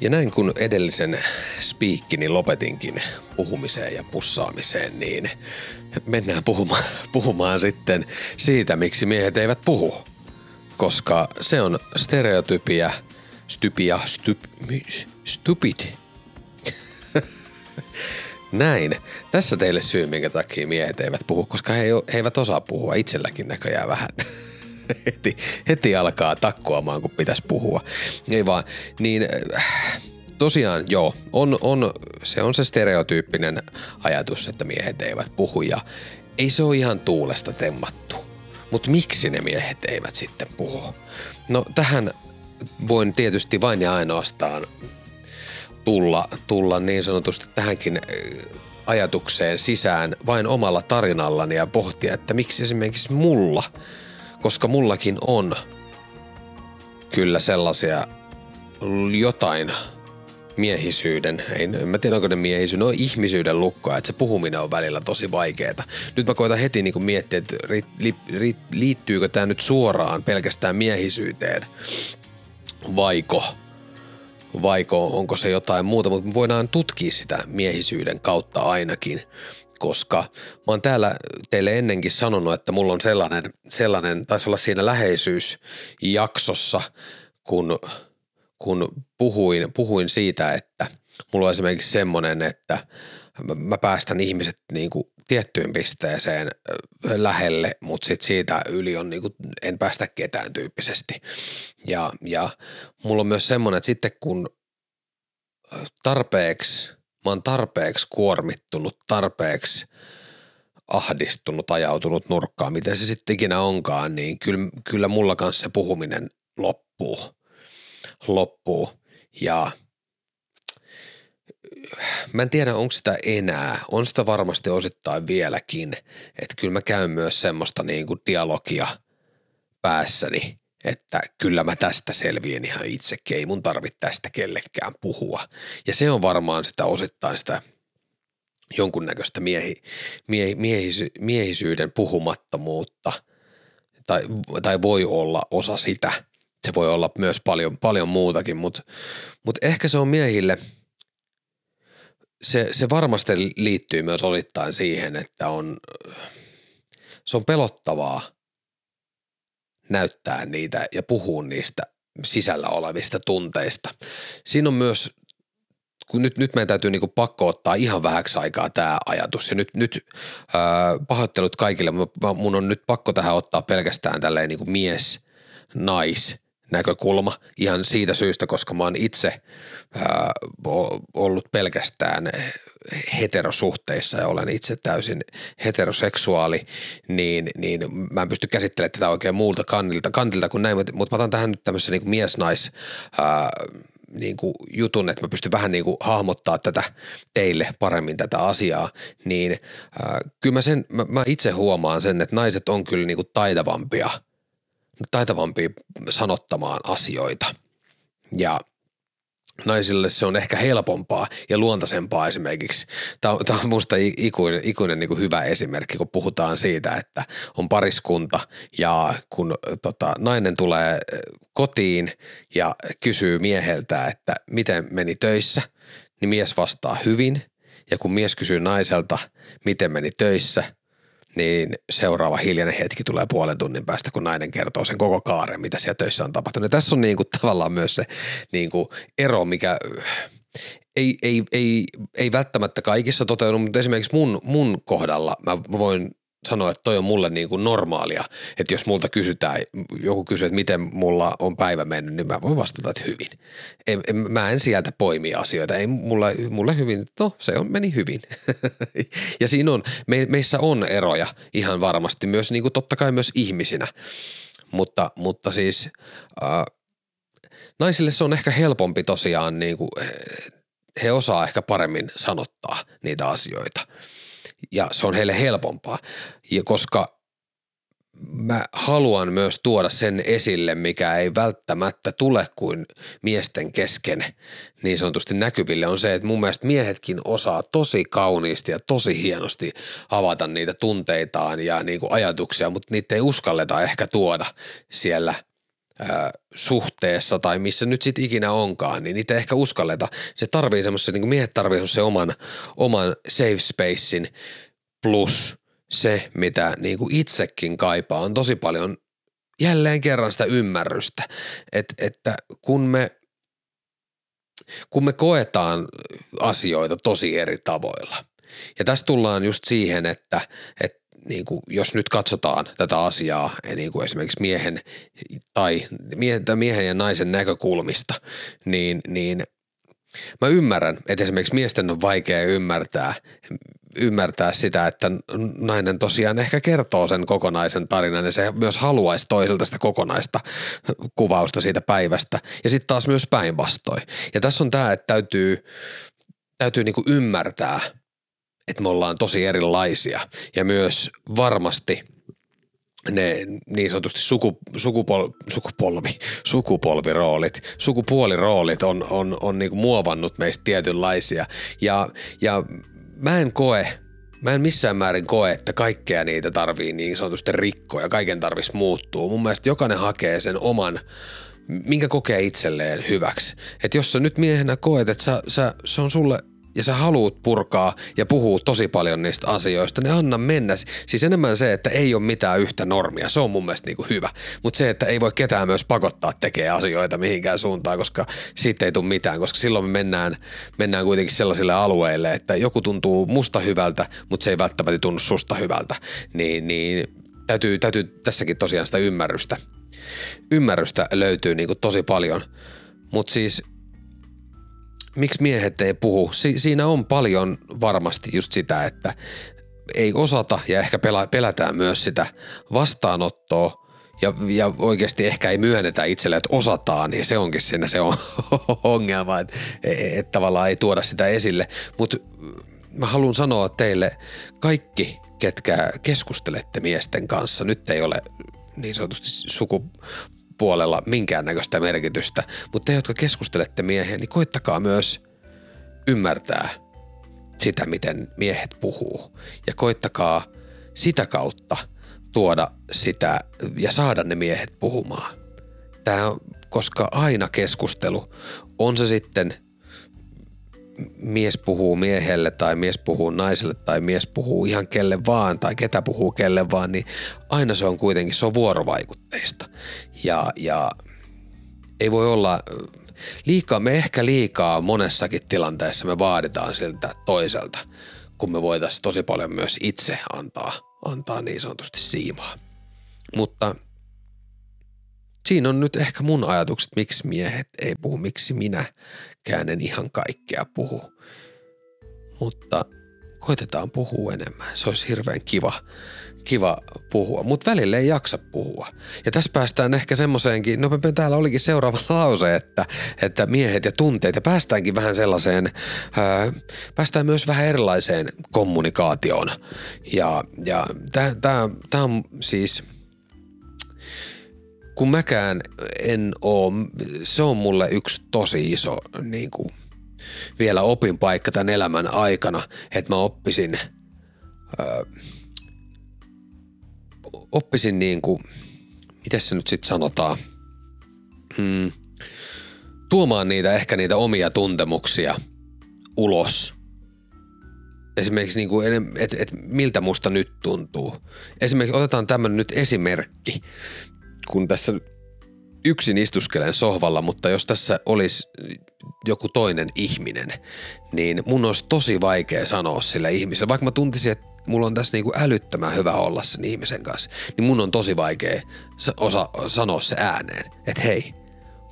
Ja näin kun edellisen spiikkini lopetinkin puhumiseen ja pussaamiseen, niin mennään puhumaan, puhumaan sitten siitä, miksi miehet eivät puhu. Koska se on stereotypia, stypia, styp, stupid. Näin. Tässä teille syy, minkä takia miehet eivät puhu, koska he, he eivät osaa puhua. Itselläkin näköjään vähän heti, heti alkaa takkoamaan, kun pitäisi puhua. Ei vaan, niin tosiaan joo, on, on, se on se stereotyyppinen ajatus, että miehet eivät puhu ja ei se ole ihan tuulesta temmattu. Mutta miksi ne miehet eivät sitten puhu? No tähän voin tietysti vain ja ainoastaan tulla, tulla niin sanotusti tähänkin ajatukseen sisään vain omalla tarinallani ja pohtia, että miksi esimerkiksi mulla, koska mullakin on kyllä sellaisia jotain miehisyyden, en, en mä tiedä onko ne miehisyyden, on ihmisyyden lukkoa, että se puhuminen on välillä tosi vaikeeta. Nyt mä koitan heti niin kuin miettiä, että ri, li, ri, liittyykö tää nyt suoraan pelkästään miehisyyteen vaiko, vaiko onko se jotain muuta, mutta me voidaan tutkia sitä miehisyyden kautta ainakin, koska mä oon täällä teille ennenkin sanonut, että mulla on sellainen, sellainen taisi olla siinä läheisyysjaksossa, kun kun puhuin, puhuin siitä, että mulla on esimerkiksi semmoinen, että mä päästän ihmiset niin kuin tiettyyn pisteeseen lähelle, mutta sit siitä yli on niin kuin, en päästä ketään tyyppisesti. Ja, ja mulla on myös semmoinen, että sitten kun tarpeeksi, mä oon tarpeeksi kuormittunut, tarpeeksi ahdistunut, ajautunut nurkkaan, miten se sitten ikinä onkaan, niin kyllä, kyllä mulla kanssa se puhuminen loppuu. loppuu ja mä en tiedä onko sitä enää, on sitä varmasti osittain vieläkin, että kyllä mä käyn myös semmoista niin kuin dialogia päässäni, että kyllä mä tästä selviän ihan itsekin, ei mun tarvitse tästä kellekään puhua ja se on varmaan sitä osittain sitä jonkunnäköistä miehi, mie, miehis, miehisyyden puhumattomuutta tai, tai voi olla osa sitä. Se voi olla myös paljon, paljon muutakin, mutta, mutta ehkä se on miehille, se, se varmasti liittyy myös osittain siihen, että on, se on pelottavaa näyttää niitä ja puhua niistä sisällä olevista tunteista. Siinä on myös, kun nyt, nyt meidän täytyy niin kuin pakko ottaa ihan vähäksi aikaa tämä ajatus ja nyt, nyt ää, pahoittelut kaikille, mun on nyt pakko tähän ottaa pelkästään tälleen niin kuin mies, nais, näkökulma ihan siitä syystä, koska mä oon itse ää, ollut pelkästään heterosuhteissa ja olen itse täysin heteroseksuaali, niin, niin mä en pysty käsittelemään tätä oikein muulta kantilta, kantilta kuin näin, mutta mä otan tähän nyt tämmöisen niin kuin mies-nais ää, niin kuin jutun, että mä pystyn vähän niin kuin hahmottaa tätä teille paremmin tätä asiaa, niin ää, kyllä mä, sen, mä, mä itse huomaan sen, että naiset on kyllä niin kuin taitavampia taitavampia sanottamaan asioita ja naisille se on ehkä helpompaa ja luontaisempaa esimerkiksi. Tämä on, tämä on musta ikuinen, ikuinen niin kuin hyvä esimerkki, kun puhutaan siitä, että on pariskunta ja kun tota, nainen tulee kotiin ja kysyy mieheltä, että miten meni töissä, niin mies vastaa hyvin ja kun mies kysyy naiselta, miten meni töissä, niin seuraava hiljainen hetki tulee puolen tunnin päästä, kun nainen kertoo sen koko kaaren, mitä siellä töissä on tapahtunut. Ja tässä on niinku tavallaan myös se niinku ero, mikä ei, ei, ei, ei välttämättä kaikissa toteudu, mutta esimerkiksi mun, mun kohdalla mä voin sanoa, että toi on mulle niinku normaalia, että jos multa kysytään, joku kysyy, että miten mulla on päivä mennyt, niin mä voin vastata, että hyvin. En, en, mä en sieltä poimi asioita, ei mulle, mulle hyvin, no se on, meni hyvin. Ja siinä on, me, meissä on eroja ihan varmasti myös niinku totta kai myös ihmisinä, mutta, mutta siis äh, naisille se on ehkä helpompi tosiaan niinku, he osaa ehkä paremmin sanottaa niitä asioita. Ja se on heille helpompaa, ja koska mä haluan myös tuoda sen esille, mikä ei välttämättä tule kuin miesten kesken niin sanotusti näkyville, on se, että mun mielestä miehetkin osaa tosi kauniisti ja tosi hienosti avata niitä tunteitaan ja niinku ajatuksia, mutta niitä ei uskalleta ehkä tuoda siellä suhteessa tai missä nyt sitten ikinä onkaan, niin niitä ehkä uskalleta. Se tarvii semmoisen, niin kuin miehet tarvii semmoisen oman, oman safe spacein plus se, mitä niin kuin itsekin kaipaa, on tosi paljon jälleen kerran sitä ymmärrystä, Et, että kun me, kun me koetaan asioita tosi eri tavoilla ja tässä tullaan just siihen, että, että niin kuin, jos nyt katsotaan tätä asiaa niin kuin esimerkiksi miehen tai miehen ja naisen näkökulmista, niin, niin mä ymmärrän, että esimerkiksi miesten on vaikea ymmärtää, ymmärtää sitä, että nainen tosiaan ehkä kertoo sen kokonaisen tarinan ja se myös haluaisi toiselta sitä kokonaista kuvausta siitä päivästä ja sitten taas myös päinvastoin. Ja tässä on tämä, että täytyy, täytyy niin kuin ymmärtää, että me ollaan tosi erilaisia ja myös varmasti ne niin sanotusti suku, sukupol, sukupolvi, sukupolviroolit, sukupuoliroolit on, on, on niin kuin muovannut meistä tietynlaisia ja, ja mä en koe, mä en missään määrin koe, että kaikkea niitä tarvii niin sanotusti rikkoa ja kaiken tarvitsisi muuttua. Mun mielestä jokainen hakee sen oman, minkä kokee itselleen hyväksi. Että jos sä nyt miehenä koet, että sä, sä, se on sulle ja sä haluut purkaa ja puhuu tosi paljon niistä asioista, ne anna mennä. Siis enemmän se, että ei ole mitään yhtä normia, se on mun mielestä niinku hyvä. Mutta se, että ei voi ketään myös pakottaa tekemään asioita mihinkään suuntaan, koska siitä ei tule mitään. Koska silloin me mennään, mennään kuitenkin sellaisille alueille, että joku tuntuu musta hyvältä, mutta se ei välttämättä tunnu susta hyvältä. Niin, niin täytyy, täytyy tässäkin tosiaan sitä ymmärrystä. Ymmärrystä löytyy niinku tosi paljon, mutta siis miksi miehet ei puhu? Si- siinä on paljon varmasti just sitä, että ei osata ja ehkä pela- pelätään myös sitä vastaanottoa ja, ja oikeasti ehkä ei myönnetä itselle, että osataan, niin se onkin siinä se on ongelma, että et tavallaan ei tuoda sitä esille. Mutta mä haluan sanoa teille kaikki, ketkä keskustelette miesten kanssa, nyt ei ole niin sanotusti sukupuolella minkäännäköistä merkitystä, mutta te, jotka keskustelette miehen, niin koittakaa myös ymmärtää sitä, miten miehet puhuu ja koittakaa sitä kautta tuoda sitä ja saada ne miehet puhumaan. Tämä on, koska aina keskustelu, on se sitten mies puhuu miehelle tai mies puhuu naiselle tai mies puhuu ihan kelle vaan tai ketä puhuu kelle vaan, niin aina se on kuitenkin, se on vuorovaikutteista. Ja, ja ei voi olla liikaa, me ehkä liikaa monessakin tilanteessa me vaaditaan siltä toiselta, kun me voitaisiin tosi paljon myös itse antaa, antaa niin sanotusti siimaa. Mutta siinä on nyt ehkä mun ajatukset, miksi miehet ei puhu, miksi minäkään en ihan kaikkea puhu. Mutta koitetaan puhua enemmän. Se olisi hirveän kiva, kiva puhua, mutta välillä ei jaksa puhua. Ja tässä päästään ehkä semmoiseenkin, no täällä olikin seuraava lause, että, että miehet ja tunteet. Ja päästäänkin vähän sellaiseen, ää, päästään myös vähän erilaiseen kommunikaatioon. Ja, ja tämä on siis, kun mäkään en oo, se on mulle yksi tosi iso niin kuin vielä opinpaikka tämän elämän aikana, että mä oppisin, öö, oppisin niin kuin, miten se nyt sitten sanotaan, hmm, tuomaan niitä ehkä niitä omia tuntemuksia ulos Esimerkiksi niin kuin, että et miltä musta nyt tuntuu. Esimerkiksi otetaan tämmöinen nyt esimerkki, kun tässä yksin istuskelen sohvalla, mutta jos tässä olisi joku toinen ihminen, niin mun olisi tosi vaikea sanoa sille ihmiselle. Vaikka mä tuntisin, että mulla on tässä niin kuin älyttömän hyvä olla sen ihmisen kanssa, niin mun on tosi vaikea osa sanoa se ääneen, että hei,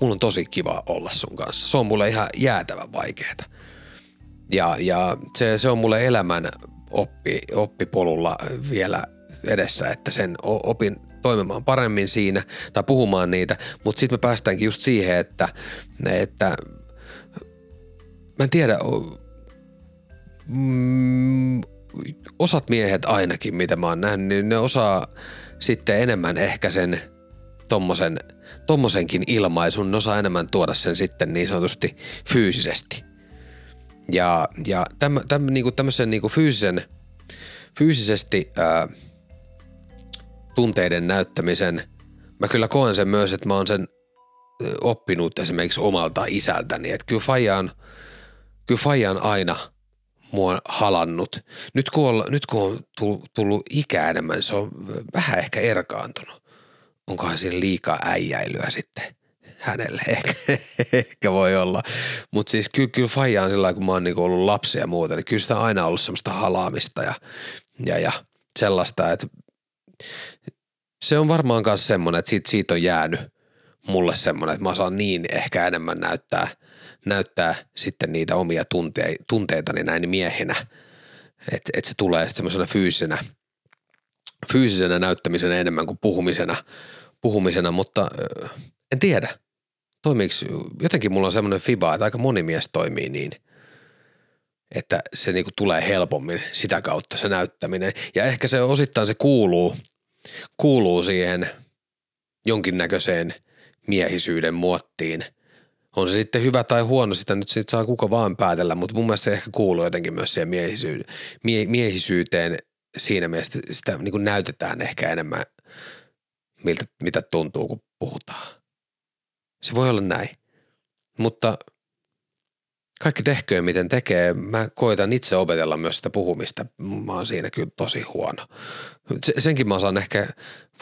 mulla on tosi kiva olla sun kanssa. Se on mulle ihan jäätävän vaikeeta. Ja, ja se, se on mulle elämän oppi, oppipolulla vielä edessä, että sen opin toimimaan paremmin siinä tai puhumaan niitä, mutta sitten me päästäänkin just siihen, että, että mä en tiedä, mm, osat miehet ainakin, mitä mä oon nähnyt, niin ne osaa sitten enemmän ehkä sen tommosen, tommosenkin ilmaisun, ne osaa enemmän tuoda sen sitten niin sanotusti fyysisesti. Ja, ja täm, täm, niinku, tämmöisen niinku fyysisen, fyysisesti ää, tunteiden näyttämisen, mä kyllä koen sen myös, että mä oon sen oppinut esimerkiksi omalta isältäni, että kyllä faija on, kyllä faija on aina mua halannut. Nyt kun on, nyt kun on tullut, tullut ikää enemmän, se on vähän ehkä erkaantunut. Onkohan siinä liikaa äijäilyä sitten hänelle? Ehkä, ehkä voi olla. Mutta siis kyllä, kyllä faija on sillä lailla, kun mä oon niinku ollut lapsi ja muuta, niin kyllä sitä on aina ollut semmoista halaamista ja, ja, ja sellaista, että se on varmaan myös semmoinen, että siitä, siitä on jäänyt mulle semmoinen, että mä saan niin ehkä enemmän näyttää, näyttää sitten niitä omia tunte, tunteitani näin miehenä, että et se tulee sitten semmoisena fyysisenä, fyysisenä näyttämisenä enemmän kuin puhumisena, puhumisena mutta en tiedä. Toimiiko, jotenkin mulla on semmoinen fiba, että aika moni mies toimii niin, että se niinku tulee helpommin sitä kautta se näyttäminen. Ja ehkä se osittain se kuuluu, kuuluu siihen jonkinnäköiseen miehisyyden muottiin. On se sitten hyvä tai huono, sitä nyt sit saa kuka vaan päätellä, mutta mun mielestä se ehkä kuuluu jotenkin myös siihen miehisyyden, mie, miehisyyteen. Siinä mielessä sitä niinku näytetään ehkä enemmän, miltä, mitä tuntuu, kun puhutaan. Se voi olla näin, mutta kaikki tehköön, miten tekee. Mä koitan itse opetella myös sitä puhumista. Mä oon siinä kyllä tosi huono. Senkin mä osaan ehkä,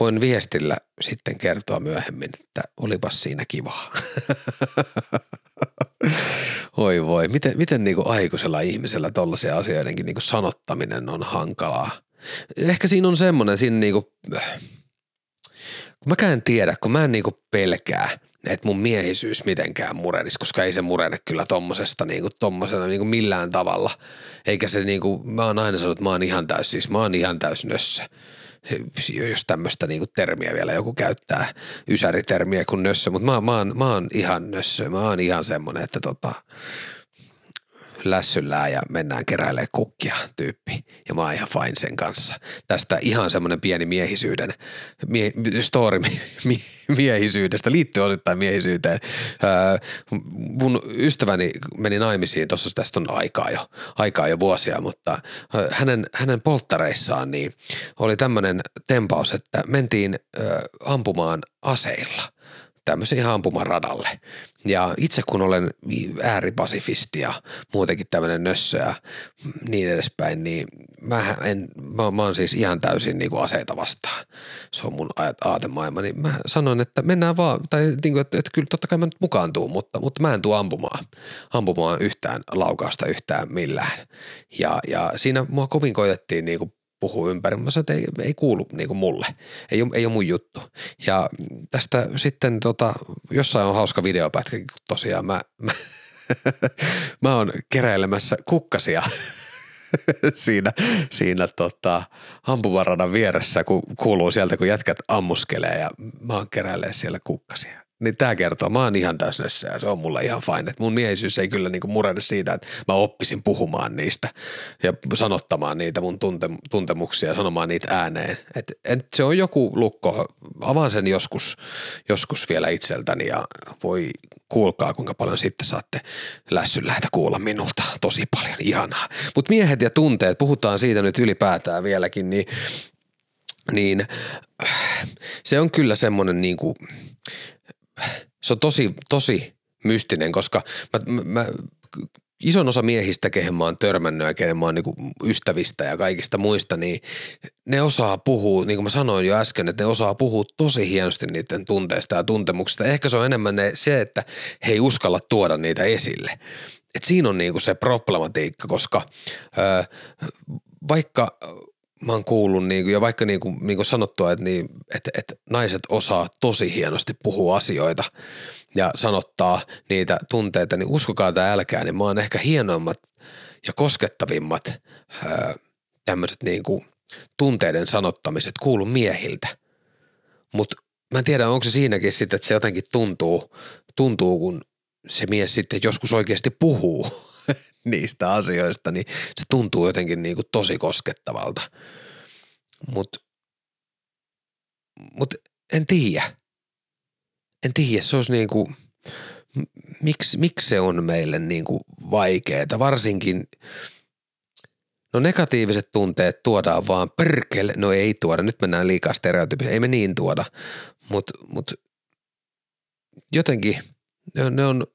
voin viestillä sitten kertoa myöhemmin, että olipas siinä kivaa. Oi voi, miten, miten niinku aikuisella ihmisellä tollaisia asioidenkin niinku sanottaminen on hankalaa. Ehkä siinä on semmoinen, siinä niinku, kun mäkään en tiedä, kun mä en niinku pelkää, että mun miehisyys mitenkään murenisi, koska ei se murene kyllä tommosesta niinku tommosena niinku millään tavalla. Eikä se niinku, mä oon aina sanonut, että mä oon ihan täys, siis mä oon ihan täys nössä. Jos tämmöistä niinku termiä vielä joku käyttää, ysäritermiä kuin nössö, mutta mä, mä, mä oon ihan nössö, mä oon ihan semmonen, että tota, lässyllään ja mennään keräilemään kukkia tyyppi ja mä oon ihan fine sen kanssa. Tästä ihan semmonen pieni miehisyyden, mie, story mie, miehisyydestä, liittyy osittain miehisyyteen. Öö, mun ystäväni meni naimisiin, tossa tästä on aikaa jo, aikaa jo vuosia, mutta hänen, hänen polttareissaan niin oli tämmönen tempaus, että mentiin öö, ampumaan aseilla tämmöisen ihan ampumaradalle. Ja itse kun olen ääripasifisti ja muutenkin tämmöinen nössö ja niin edespäin, niin mä, en, mä, mä oon siis ihan täysin niinku aseita vastaan. Se on mun aatemaailma. Niin mä sanoin, että mennään vaan, tai niinku, että, että kyllä totta kai mä nyt mukaan tuun, mutta, mutta mä en tuu ampumaan. Ampumaan yhtään laukausta yhtään millään. Ja, ja siinä mua kovin koitettiin niinku puhuu ympäri. Mä sanoin, että ei, ei kuulu niinku mulle. Ei ole, ei ole mun juttu. Ja tästä sitten tota, jossain on hauska videopätkä, kun tosiaan mä, mä, mä oon keräilemässä kukkasia siinä, siinä tota, ampumaradan vieressä, kun kuuluu sieltä, kun jätkät ammuskelee ja mä oon keräilee siellä kukkasia. Niin tää kertoo, mä oon ihan täysnössä ja se on mulle ihan fine. Et mun miehisyys ei kyllä niinku murene siitä, että mä oppisin puhumaan niistä ja sanottamaan niitä mun tunte, tuntemuksia ja sanomaan niitä ääneen. Et, et se on joku lukko, avaan sen joskus, joskus vielä itseltäni ja voi kuulkaa kuinka paljon sitten saatte lässylläitä kuulla minulta. Tosi paljon, ihanaa. Mut miehet ja tunteet, puhutaan siitä nyt ylipäätään vieläkin, niin, niin se on kyllä semmonen niinku – se on tosi, tosi mystinen, koska mä, mä, mä ison osa miehistä, kehen mä oon törmännyt ja kehen mä oon niinku ystävistä ja kaikista muista, niin ne osaa puhua, niin kuin mä sanoin jo äsken, että ne osaa puhua tosi hienosti niiden tunteista ja tuntemuksista. Ehkä se on enemmän ne, se, että he ei uskalla tuoda niitä esille. Et siinä on niinku se problematiikka, koska öö, vaikka mä oon kuullut niinku, ja vaikka niinku, niinku sanottua, että niin, et, et naiset osaa tosi hienosti puhua asioita ja sanottaa niitä tunteita, niin uskokaa tai älkää, niin mä oon ehkä hienoimmat ja koskettavimmat öö, tämmöiset niinku tunteiden sanottamiset kuulu miehiltä, mutta mä en tiedä, onko se siinäkin sitten, että se jotenkin tuntuu, tuntuu kun se mies sitten joskus oikeasti puhuu niistä asioista, niin se tuntuu jotenkin niinku tosi koskettavalta, mutta mut en tiedä, en tiedä, se olisi niinku, miksi, miksi se on meille niinku vaikeaa, varsinkin no negatiiviset tunteet tuodaan vaan perkele, no ei tuoda, nyt mennään liikaa stereotypia, ei me niin tuoda, mutta mut, jotenkin ne, ne on,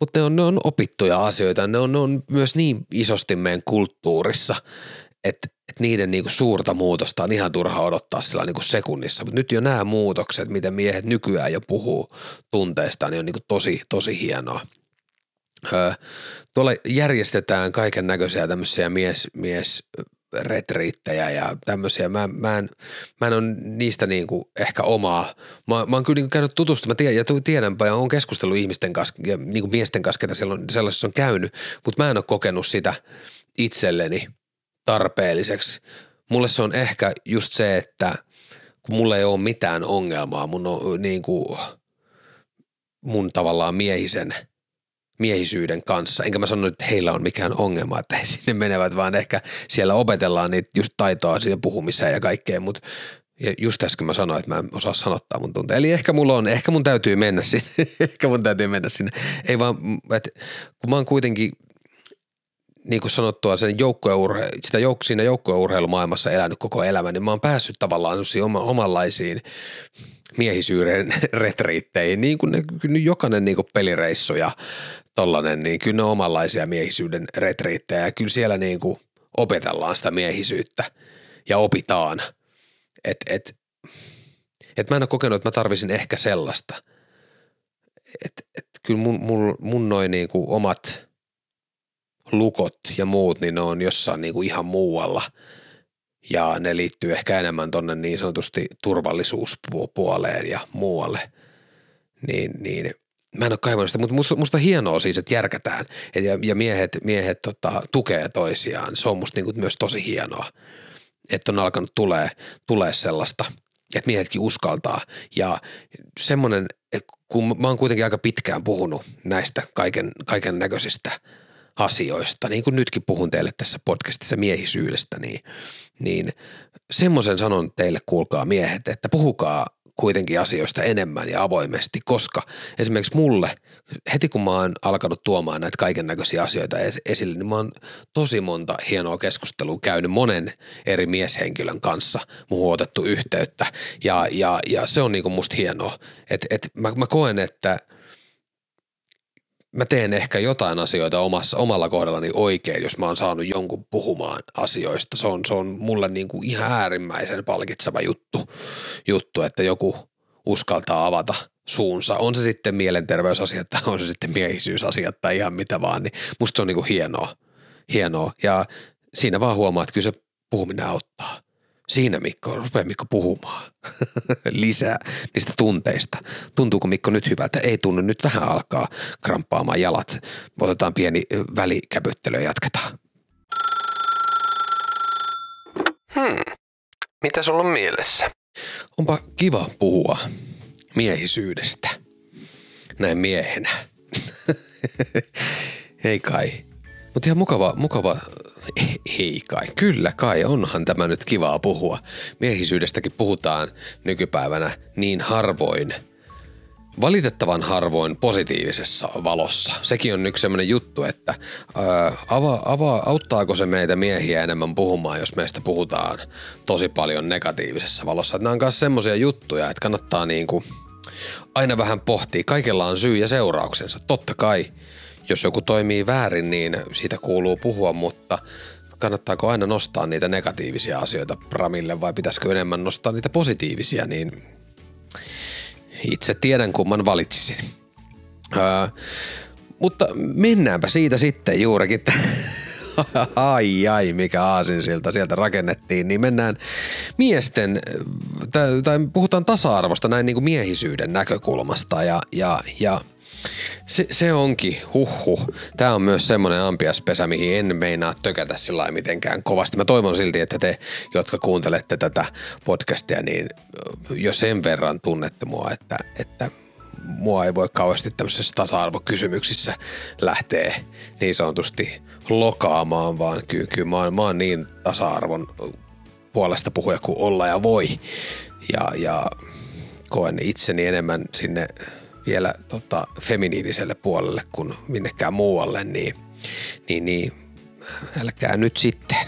mutta ne on, ne on opittuja asioita, ne on, ne on myös niin isosti meidän kulttuurissa, että et niiden niinku suurta muutosta on ihan turha odottaa sillä niinku sekunnissa, mutta nyt jo nämä muutokset, miten miehet nykyään jo puhuu tunteistaan, niin on niinku tosi, tosi hienoa. Öö, tuolla järjestetään kaiken näköisiä tämmöisiä mies, miesretriittejä ja tämmöisiä. Mä, mä, en, mä en ole niistä niinku ehkä omaa. Mä, mä oon kyllä niinku käynyt tutustumaan tiedän, ja tiedänpä ja oon keskustellut ihmisten kanssa ja niinku miesten kanssa, ketä siellä on, sellaisessa on käynyt, mutta mä en ole kokenut sitä itselleni tarpeelliseksi. Mulle se on ehkä just se, että kun mulla ei ole mitään ongelmaa mun, on, niinku, mun tavallaan miehisen – miehisyyden kanssa. Enkä mä sano, että heillä on mikään ongelma, että he sinne menevät, vaan ehkä siellä opetellaan niitä just taitoa siihen puhumiseen ja kaikkeen, mutta just äsken mä sanoin, että mä en osaa sanottaa mun tunteja. Eli ehkä mulla on, ehkä mun täytyy mennä sinne, ehkä mun täytyy mennä sinne. Ei vaan, että kun mä oon kuitenkin, niin kuin sanottua, sen joukkueurhe- sitä jouk- siinä joukkueurheilumaailmassa elänyt koko elämän, niin mä oon päässyt tavallaan oma- omanlaisiin miehisyyden retriitteihin, niin kuin ne, jokainen niin kuin pelireissu ja tollainen, niin kyllä ne on omanlaisia miehisyyden retriittejä ja kyllä siellä niin kuin opetellaan sitä miehisyyttä ja opitaan. Et, et, et mä en ole kokenut, että mä tarvisin ehkä sellaista. Et, et kyllä mun, mun, mun noin niin kuin omat lukot ja muut, niin ne on jossain niin kuin ihan muualla ja ne liittyy ehkä enemmän tonne niin sanotusti turvallisuuspuoleen ja muualle, niin, niin mä en ole kaivannut sitä, mutta musta, musta hienoa siis, että järkätään ja, ja miehet, miehet tota, tukee toisiaan. Se on musta niinku myös tosi hienoa, että on alkanut tulee, tulee sellaista, että miehetkin uskaltaa ja semmoinen, kun mä oon kuitenkin aika pitkään puhunut näistä kaiken, kaiken näköisistä asioista, niin kuin nytkin puhun teille tässä podcastissa miehisyydestä, niin, niin semmoisen sanon teille, kuulkaa miehet, että puhukaa kuitenkin asioista enemmän ja avoimesti, koska esimerkiksi mulle, heti kun mä oon alkanut tuomaan näitä kaiken näköisiä asioita esille, niin mä oon tosi monta hienoa keskustelua käynyt monen eri mieshenkilön kanssa, muuhun otettu yhteyttä ja, ja, ja se on niinku musta hienoa, että et mä, mä koen, että mä teen ehkä jotain asioita omassa, omalla kohdallani oikein, jos mä oon saanut jonkun puhumaan asioista. Se on, se on mulle niin kuin ihan äärimmäisen palkitseva juttu, juttu, että joku uskaltaa avata suunsa. On se sitten mielenterveysasiat tai on se sitten miehisyysasiat tai ihan mitä vaan, niin musta se on niin kuin hienoa, hienoa. Ja siinä vaan huomaa, että kyllä se puhuminen auttaa. Siinä Mikko, rupeaa Mikko puhumaan lisää niistä tunteista. Tuntuuko Mikko nyt hyvältä? Ei tunnu, nyt vähän alkaa kramppaamaan jalat. Otetaan pieni välikäpyttely ja jatketaan. Hmm, mitä sulla on mielessä? Onpa kiva puhua miehisyydestä näin miehenä. Ei kai, mutta ihan mukava, mukava. Ei kai, kyllä kai, onhan tämä nyt kivaa puhua. Miehisyydestäkin puhutaan nykypäivänä niin harvoin, valitettavan harvoin positiivisessa valossa. Sekin on yksi sellainen juttu, että ää, ava, ava, auttaako se meitä miehiä enemmän puhumaan, jos meistä puhutaan tosi paljon negatiivisessa valossa. Että nämä on myös semmoisia juttuja, että kannattaa niinku aina vähän pohtia. Kaikella on syy ja seurauksensa, totta kai. jos joku toimii väärin, niin siitä kuuluu puhua, mutta kannattaako aina nostaa niitä negatiivisia asioita Pramille vai pitäisikö enemmän nostaa niitä positiivisia, niin itse tiedän kumman valitsisin. Öö, mutta mennäänpä siitä sitten juurikin. Ai ai, mikä aasinsilta sieltä rakennettiin, niin mennään miesten, tai puhutaan tasa-arvosta näin niin kuin miehisyyden näkökulmasta ja, ja, ja se, se onkin huhhuh. Tämä on myös semmoinen ampiaspesä, mihin en meinaa tökätä sillä mitenkään kovasti. Mä toivon silti, että te, jotka kuuntelette tätä podcastia, niin jo sen verran tunnette mua, että, että mua ei voi kauheasti tämmöisessä tasa-arvokysymyksissä lähteä niin sanotusti lokaamaan, vaan kyllä, kyllä mä, oon, mä oon niin tasa-arvon puolesta puhuja kuin olla ja voi. Ja, ja koen itseni enemmän sinne vielä tota, feminiiniselle puolelle kuin minnekään muualle, niin, niin, niin älkää nyt sitten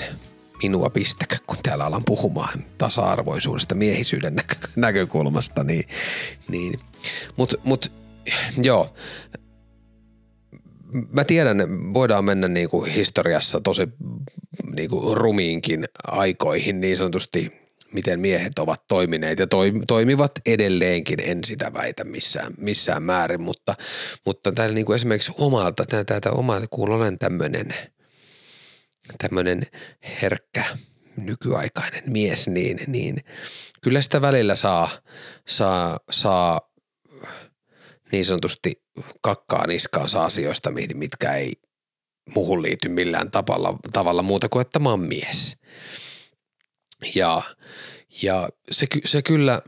minua pistäkö, kun täällä alan puhumaan tasa-arvoisuudesta miehisyyden näkö, näkökulmasta, niin, niin Mut, mut, joo, mä tiedän, voidaan mennä niinku historiassa tosi niinku rumiinkin aikoihin niin sanotusti, miten miehet ovat toimineet ja toi, toimivat edelleenkin, en sitä väitä missään, missään määrin, mutta, mutta täällä niinku esimerkiksi omalta, täältä omalta, kun olen tämmönen, tämmönen herkkä nykyaikainen mies, niin, niin kyllä sitä välillä saa, saa, saa niin sanotusti kakkaa niskaansa asioista, mitkä ei muuhun liity millään tavalla, tavalla muuta kuin, että mä oon mies. Ja, ja se, se kyllä,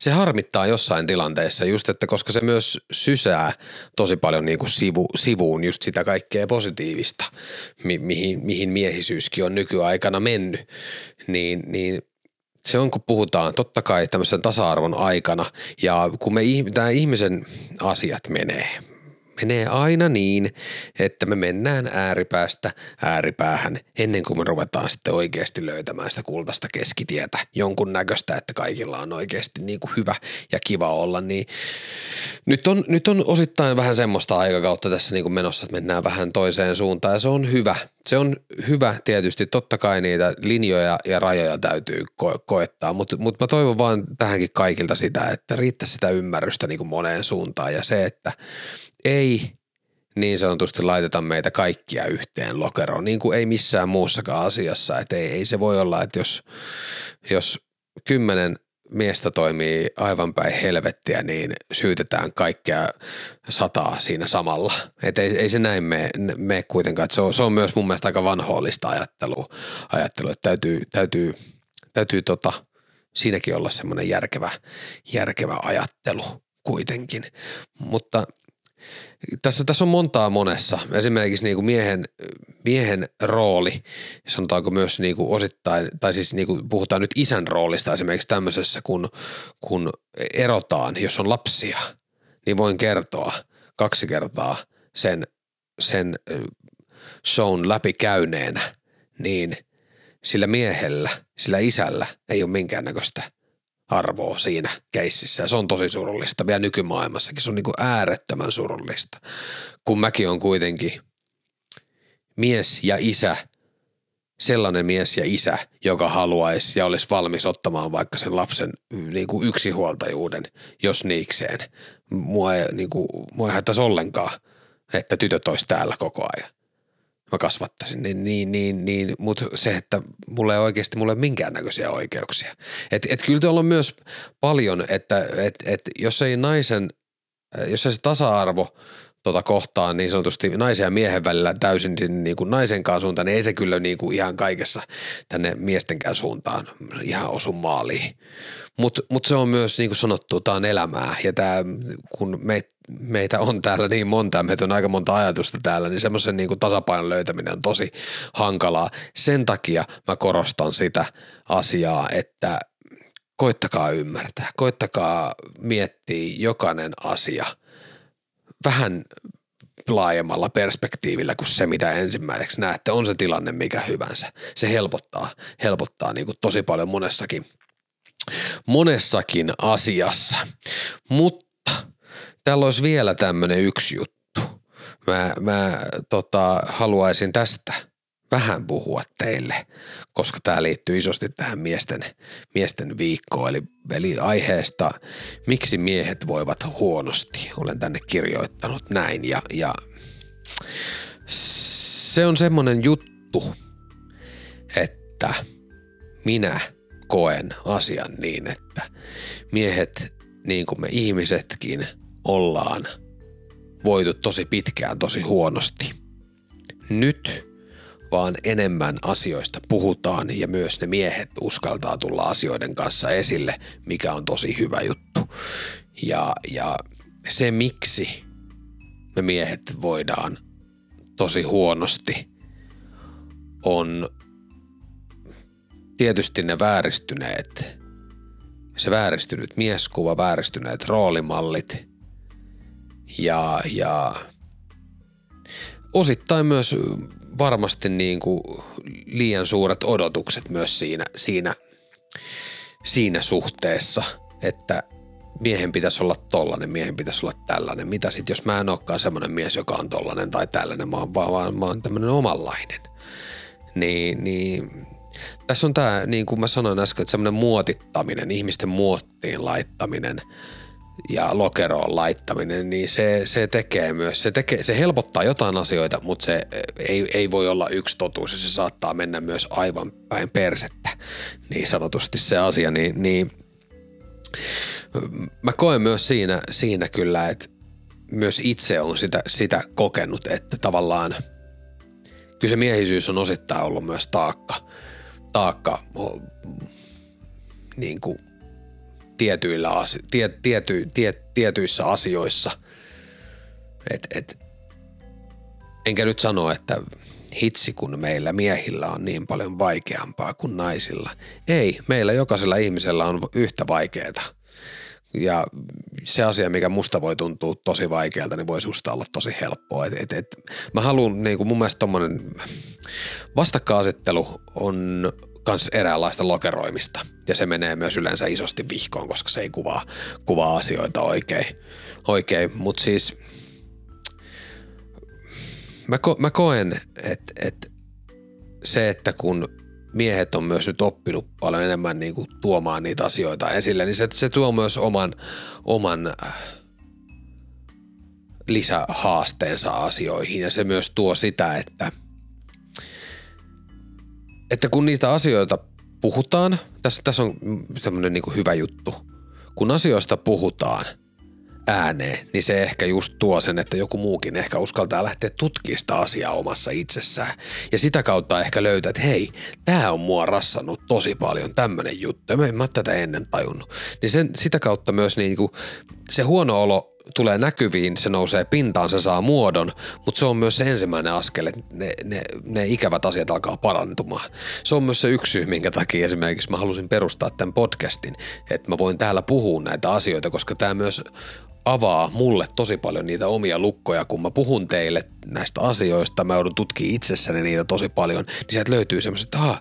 se harmittaa jossain tilanteessa just, että koska se myös sysää tosi paljon niin kuin sivu, sivuun just sitä kaikkea positiivista, mi, mihin, mihin miehisyyskin on nykyaikana mennyt, niin, niin se on, kun puhutaan totta kai tämmöisen tasa-arvon aikana ja kun me tämä ihmisen asiat menee, menee aina niin, että me mennään ääripäästä ääripäähän ennen kuin me ruvetaan sitten oikeasti löytämään sitä kultaista keskitietä jonkun näköistä, että kaikilla on oikeasti niin kuin hyvä ja kiva olla, niin nyt on, nyt on osittain vähän semmoista aikakautta tässä niin kuin menossa, että mennään vähän toiseen suuntaan ja se on hyvä. Se on hyvä tietysti, totta kai niitä linjoja ja rajoja täytyy ko- koettaa, mutta mut mä toivon vaan tähänkin kaikilta sitä, että riittäisi sitä ymmärrystä niin kuin moneen suuntaan ja se, että ei niin sanotusti laiteta meitä kaikkia yhteen lokeroon, niin kuin ei missään muussakaan asiassa, että ei, ei se voi olla, että jos, jos kymmenen miestä toimii aivan päin helvettiä, niin syytetään kaikkea sataa siinä samalla. Et ei, ei se näin mene, mene kuitenkaan. Se on, se on myös mun mielestä aika vanhollista ajattelua, ajattelua että täytyy, täytyy, täytyy tota, siinäkin olla semmoinen järkevä, järkevä ajattelu kuitenkin, mutta Tässä, tässä on montaa monessa. Esimerkiksi niin kuin miehen, miehen rooli, sanotaanko myös niin kuin osittain, tai siis niin kuin puhutaan nyt isän roolista esimerkiksi tämmöisessä, kun, kun erotaan, jos on lapsia, niin voin kertoa kaksi kertaa sen, sen shown läpikäyneenä, niin sillä miehellä, sillä isällä ei ole minkäännäköistä arvoa siinä keississä. Se on tosi surullista vielä nykymaailmassakin. Se on niin kuin äärettömän surullista, kun mäkin on kuitenkin mies ja isä, sellainen mies ja isä, joka haluaisi ja olisi valmis ottamaan vaikka sen lapsen niin kuin yksihuoltajuuden, jos niikseen. Mua ei, niin kuin, mua ei haittaisi ollenkaan, että tytöt olisi täällä koko ajan. Mä kasvattaisin, niin, niin, niin, niin mutta se, että mulla ei oikeasti mulla ei minkäännäköisiä oikeuksia. Et, et kyllä tuolla on myös paljon, että et, et, jos ei naisen, jos ei se tasa-arvo tota kohtaa niin sanotusti naisen ja miehen välillä täysin niin kuin naisenkaan suuntaan, niin ei se kyllä niin kuin ihan kaikessa tänne miestenkään suuntaan ihan osu maaliin. Mutta mut se on myös niin kuin sanottu, tämä on elämää ja tää, kun me, meitä on täällä niin monta, meitä on aika monta ajatusta täällä, niin semmoisen niin kuin tasapainon löytäminen on tosi hankalaa. Sen takia mä korostan sitä asiaa, että koittakaa ymmärtää, koittakaa miettiä jokainen asia vähän laajemmalla perspektiivillä kuin se, mitä ensimmäiseksi näette, on se tilanne mikä hyvänsä. Se helpottaa, helpottaa niin kuin tosi paljon monessakin, monessakin asiassa, mutta täällä olisi vielä tämmöinen yksi juttu, mä, mä tota, haluaisin tästä vähän puhua teille, koska tämä liittyy isosti tähän miesten, miesten viikkoon, eli, eli aiheesta, miksi miehet voivat huonosti. Olen tänne kirjoittanut näin, ja, ja se on semmoinen juttu, että minä koen asian niin, että miehet, niin kuin me ihmisetkin, ollaan voitu tosi pitkään tosi huonosti. Nyt vaan enemmän asioista puhutaan ja myös ne miehet uskaltaa tulla asioiden kanssa esille, mikä on tosi hyvä juttu. Ja, ja se, miksi me miehet voidaan tosi huonosti, on tietysti ne vääristyneet, se vääristynyt mieskuva, vääristyneet roolimallit ja, ja osittain myös varmasti niin kuin liian suuret odotukset myös siinä, siinä, siinä suhteessa, että miehen pitäisi olla tollanen, miehen pitäisi olla tällainen. Mitä sitten, jos mä en olekaan semmoinen mies, joka on tollanen tai tällainen, mä oon, vaan, mä oon tämmöinen omanlainen. Niin, niin tässä on tämä, niin kuin mä sanoin äsken, että semmoinen muotittaminen, ihmisten muottiin laittaminen ja lokeroon laittaminen, niin se, se tekee myös, se, tekee, se helpottaa jotain asioita, mutta se ei, ei voi olla yksi totuus ja se saattaa mennä myös aivan päin persettä, niin sanotusti se asia, niin, niin mä koen myös siinä, siinä kyllä, että myös itse on sitä, sitä kokenut, että tavallaan kyllä se miehisyys on osittain ollut myös taakka, taakka niin kuin tietyillä asio- tie, tiety, tie, tietyissä asioissa. Et, et, enkä nyt sano, että hitsi kun meillä miehillä on niin paljon vaikeampaa kuin naisilla. Ei, meillä jokaisella ihmisellä on yhtä vaikeaa. Ja se asia, mikä musta voi tuntua tosi vaikealta, niin voi susta olla tosi helppoa. Et, et, et, mä haluun, niin kuin mun mielestä tommonen vastakkainasettelu on kans eräänlaista lokeroimista. Ja se menee myös yleensä isosti vihkoon, koska se ei kuvaa, kuvaa asioita oikein. oikein. Mutta siis mä, ko, mä koen, että et se, että kun miehet on myös nyt oppinut paljon enemmän niin kuin tuomaan niitä asioita esille, niin se, se tuo myös oman, oman lisähaasteensa asioihin ja se myös tuo sitä, että, että kun niitä asioita puhutaan, tässä, tässä on tämmöinen niin kuin hyvä juttu, kun asioista puhutaan ääneen, niin se ehkä just tuo sen, että joku muukin ehkä uskaltaa lähteä tutkimaan sitä asiaa omassa itsessään. Ja sitä kautta ehkä löytää, että hei, tää on mua rassannut tosi paljon, tämmönen juttu, mä en mä tätä ennen tajunnut. Niin sen, sitä kautta myös niinku, se huono olo tulee näkyviin, se nousee pintaan, se saa muodon, mutta se on myös se ensimmäinen askel, että ne, ne, ne ikävät asiat alkaa parantumaan. Se on myös se yksi syy, minkä takia esimerkiksi mä halusin perustaa tämän podcastin, että mä voin täällä puhua näitä asioita, koska tää myös avaa mulle tosi paljon niitä omia lukkoja, kun mä puhun teille näistä asioista, mä joudun tutkimaan itsessäni niitä tosi paljon, niin sieltä löytyy semmoiset, että aha,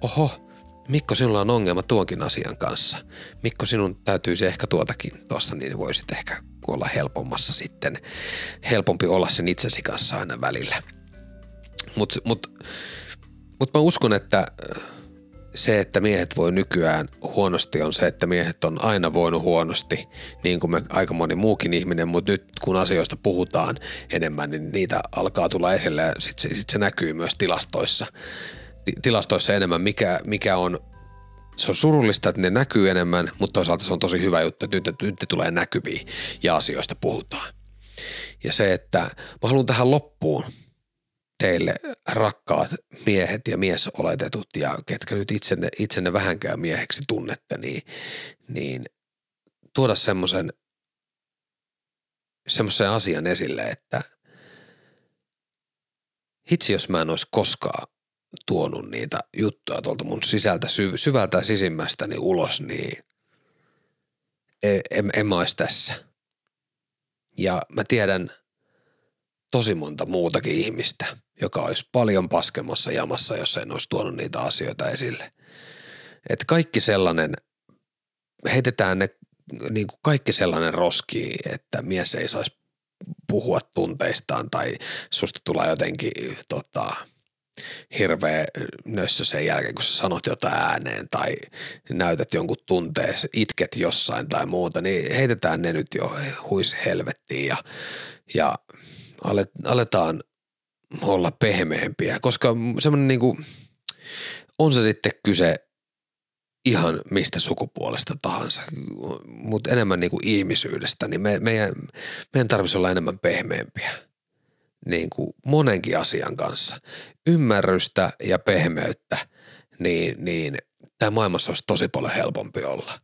oho, Mikko, sinulla on ongelma tuonkin asian kanssa. Mikko, sinun täytyisi ehkä tuotakin tuossa, niin voisit ehkä olla helpommassa sitten, helpompi olla sen itsesi kanssa aina välillä. Mutta mut, mut mä uskon, että se, että miehet voi nykyään huonosti, on se, että miehet on aina voinut huonosti, niin kuin me aika moni muukin ihminen, mutta nyt kun asioista puhutaan enemmän, niin niitä alkaa tulla esille ja sitten sit se näkyy myös tilastoissa. Tilastoissa enemmän, mikä, mikä on, se on surullista, että ne näkyy enemmän, mutta toisaalta se on tosi hyvä juttu, että nyt, nyt ne tulee näkyviin ja asioista puhutaan. Ja se, että mä haluan tähän loppuun teille rakkaat miehet ja miesoletetut ja ketkä nyt itsenne, itsenne vähänkään mieheksi tunnette, niin, niin tuoda semmoisen semmoisen asian esille, että hitsi jos mä en olisi koskaan tuonut niitä juttuja tuolta mun sisältä, syv- syvältä sisimmästäni ulos, niin en, en, en mä olisi tässä. Ja mä tiedän tosi monta muutakin ihmistä, joka olisi paljon paskemmassa jamassa, jos en olisi tuonut niitä asioita esille. Et kaikki sellainen, heitetään ne, niin kuin kaikki sellainen roski, että mies ei saisi puhua tunteistaan tai susta tulee jotenkin tota, hirveä nössö sen jälkeen, kun sä sanot jotain ääneen tai näytät jonkun tunteen, itket jossain tai muuta, niin heitetään ne nyt jo huis helvettiin ja, ja aletaan olla pehmeämpiä, koska semmoinen niin kuin, on se sitten kyse ihan mistä sukupuolesta tahansa, mutta enemmän niin kuin ihmisyydestä, niin me, meidän, meidän tarvitsisi olla enemmän pehmeämpiä niin kuin monenkin asian kanssa. Ymmärrystä ja pehmeyttä, niin, niin tämä maailmassa olisi tosi paljon helpompi olla.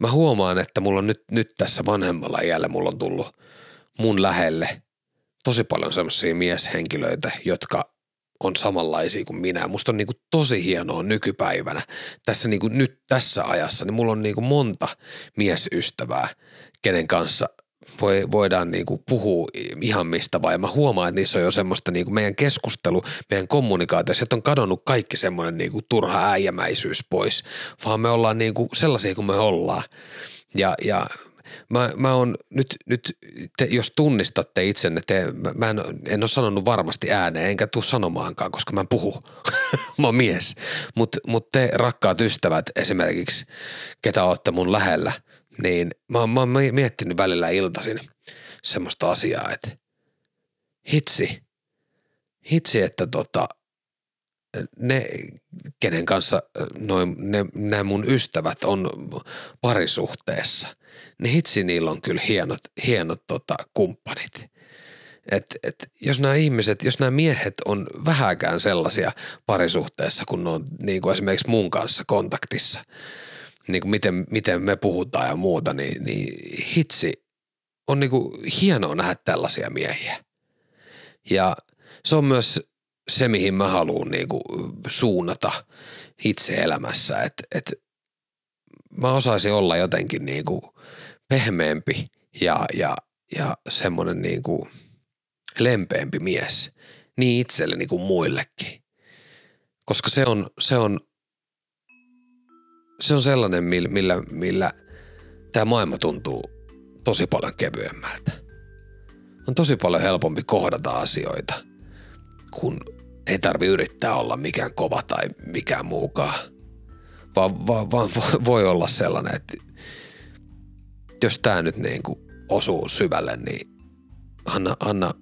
Mä huomaan, että mulla on nyt, nyt tässä vanhemmalla iällä mulla on tullut mun lähelle tosi paljon semmoisia mieshenkilöitä, jotka on samanlaisia kuin minä. Musta on niinku tosi hienoa nykypäivänä. Tässä niinku nyt tässä ajassa, niin mulla on niinku monta miesystävää, kenen kanssa voi, voidaan niinku puhua ihan mistä vaan. Ja mä huomaan, että niissä on jo semmoista niinku meidän keskustelu, meidän kommunikaatio. Sieltä on kadonnut kaikki semmoinen niinku turha äijämäisyys pois, vaan me ollaan niinku sellaisia kuin me ollaan. Ja, ja Mä, mä oon nyt, nyt te, jos tunnistatte itsenne, te, mä, mä en, en ole sanonut varmasti ääneen, enkä tuu sanomaankaan, koska mä en puhu, mä oon mies. Mutta mut te rakkaat ystävät esimerkiksi, ketä ootte mun lähellä, niin mä, mä oon miettinyt välillä iltaisin semmoista asiaa, että hitsi, hitsi, että tota ne, kenen kanssa noin, ne, nämä mun ystävät on parisuhteessa, niin hitsi niillä on kyllä hienot, hienot tota, kumppanit. Et, et, jos nämä ihmiset, jos nämä miehet on vähäkään sellaisia parisuhteessa, kun ne on niin kuin esimerkiksi mun kanssa kontaktissa, niin kuin miten, miten me puhutaan ja muuta, niin, niin hitsi on niin kuin hienoa nähdä tällaisia miehiä. Ja se on myös se, mihin mä haluan niinku suunnata itse elämässä, että et mä osaisin olla jotenkin niinku pehmeämpi ja, ja, ja semmoinen niinku lempeämpi mies niin itselleni kuin muillekin, koska se on, se on, se on sellainen, millä, millä tämä maailma tuntuu tosi paljon kevyemmältä. On tosi paljon helpompi kohdata asioita, kun ei tarvi yrittää olla mikään kova tai mikään muukaan, vaan, vaan, vaan voi olla sellainen, että jos tää nyt niin kuin osuu syvälle, niin anna, anna,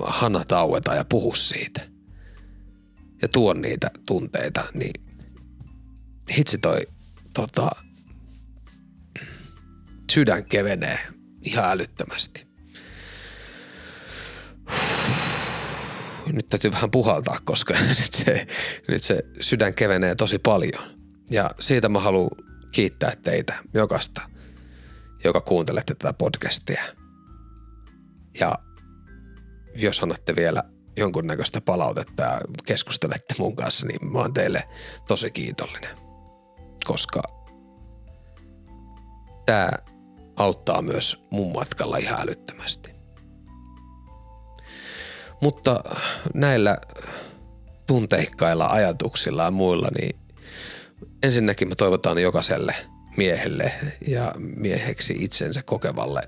anna taueta ja puhu siitä ja tuo niitä tunteita, niin hitsi toi tota, sydän kevenee ihan älyttömästi. Nyt täytyy vähän puhaltaa, koska nyt se, nyt se sydän kevenee tosi paljon. Ja siitä mä haluan kiittää teitä jokaista, joka kuuntelette tätä podcastia. Ja jos annatte vielä jonkunnäköistä palautetta ja keskustelette mun kanssa, niin mä oon teille tosi kiitollinen. Koska tää auttaa myös mun matkalla ihan älyttömästi. Mutta näillä tunteikkailla ajatuksilla ja muilla, niin ensinnäkin mä toivotan jokaiselle miehelle ja mieheksi itsensä kokevalle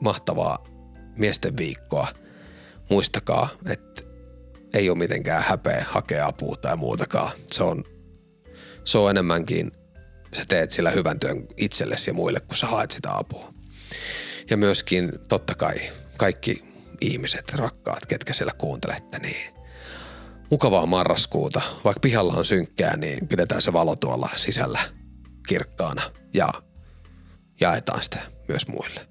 mahtavaa miesten viikkoa. Muistakaa, että ei ole mitenkään häpeä hakea apua tai muutakaan. Se on, se on enemmänkin, sä teet sillä hyvän työn itsellesi ja muille, kun sä haet sitä apua. Ja myöskin totta kai kaikki ihmiset, rakkaat, ketkä siellä kuuntelette, niin mukavaa marraskuuta. Vaikka pihalla on synkkää, niin pidetään se valo tuolla sisällä kirkkaana ja jaetaan sitä myös muille.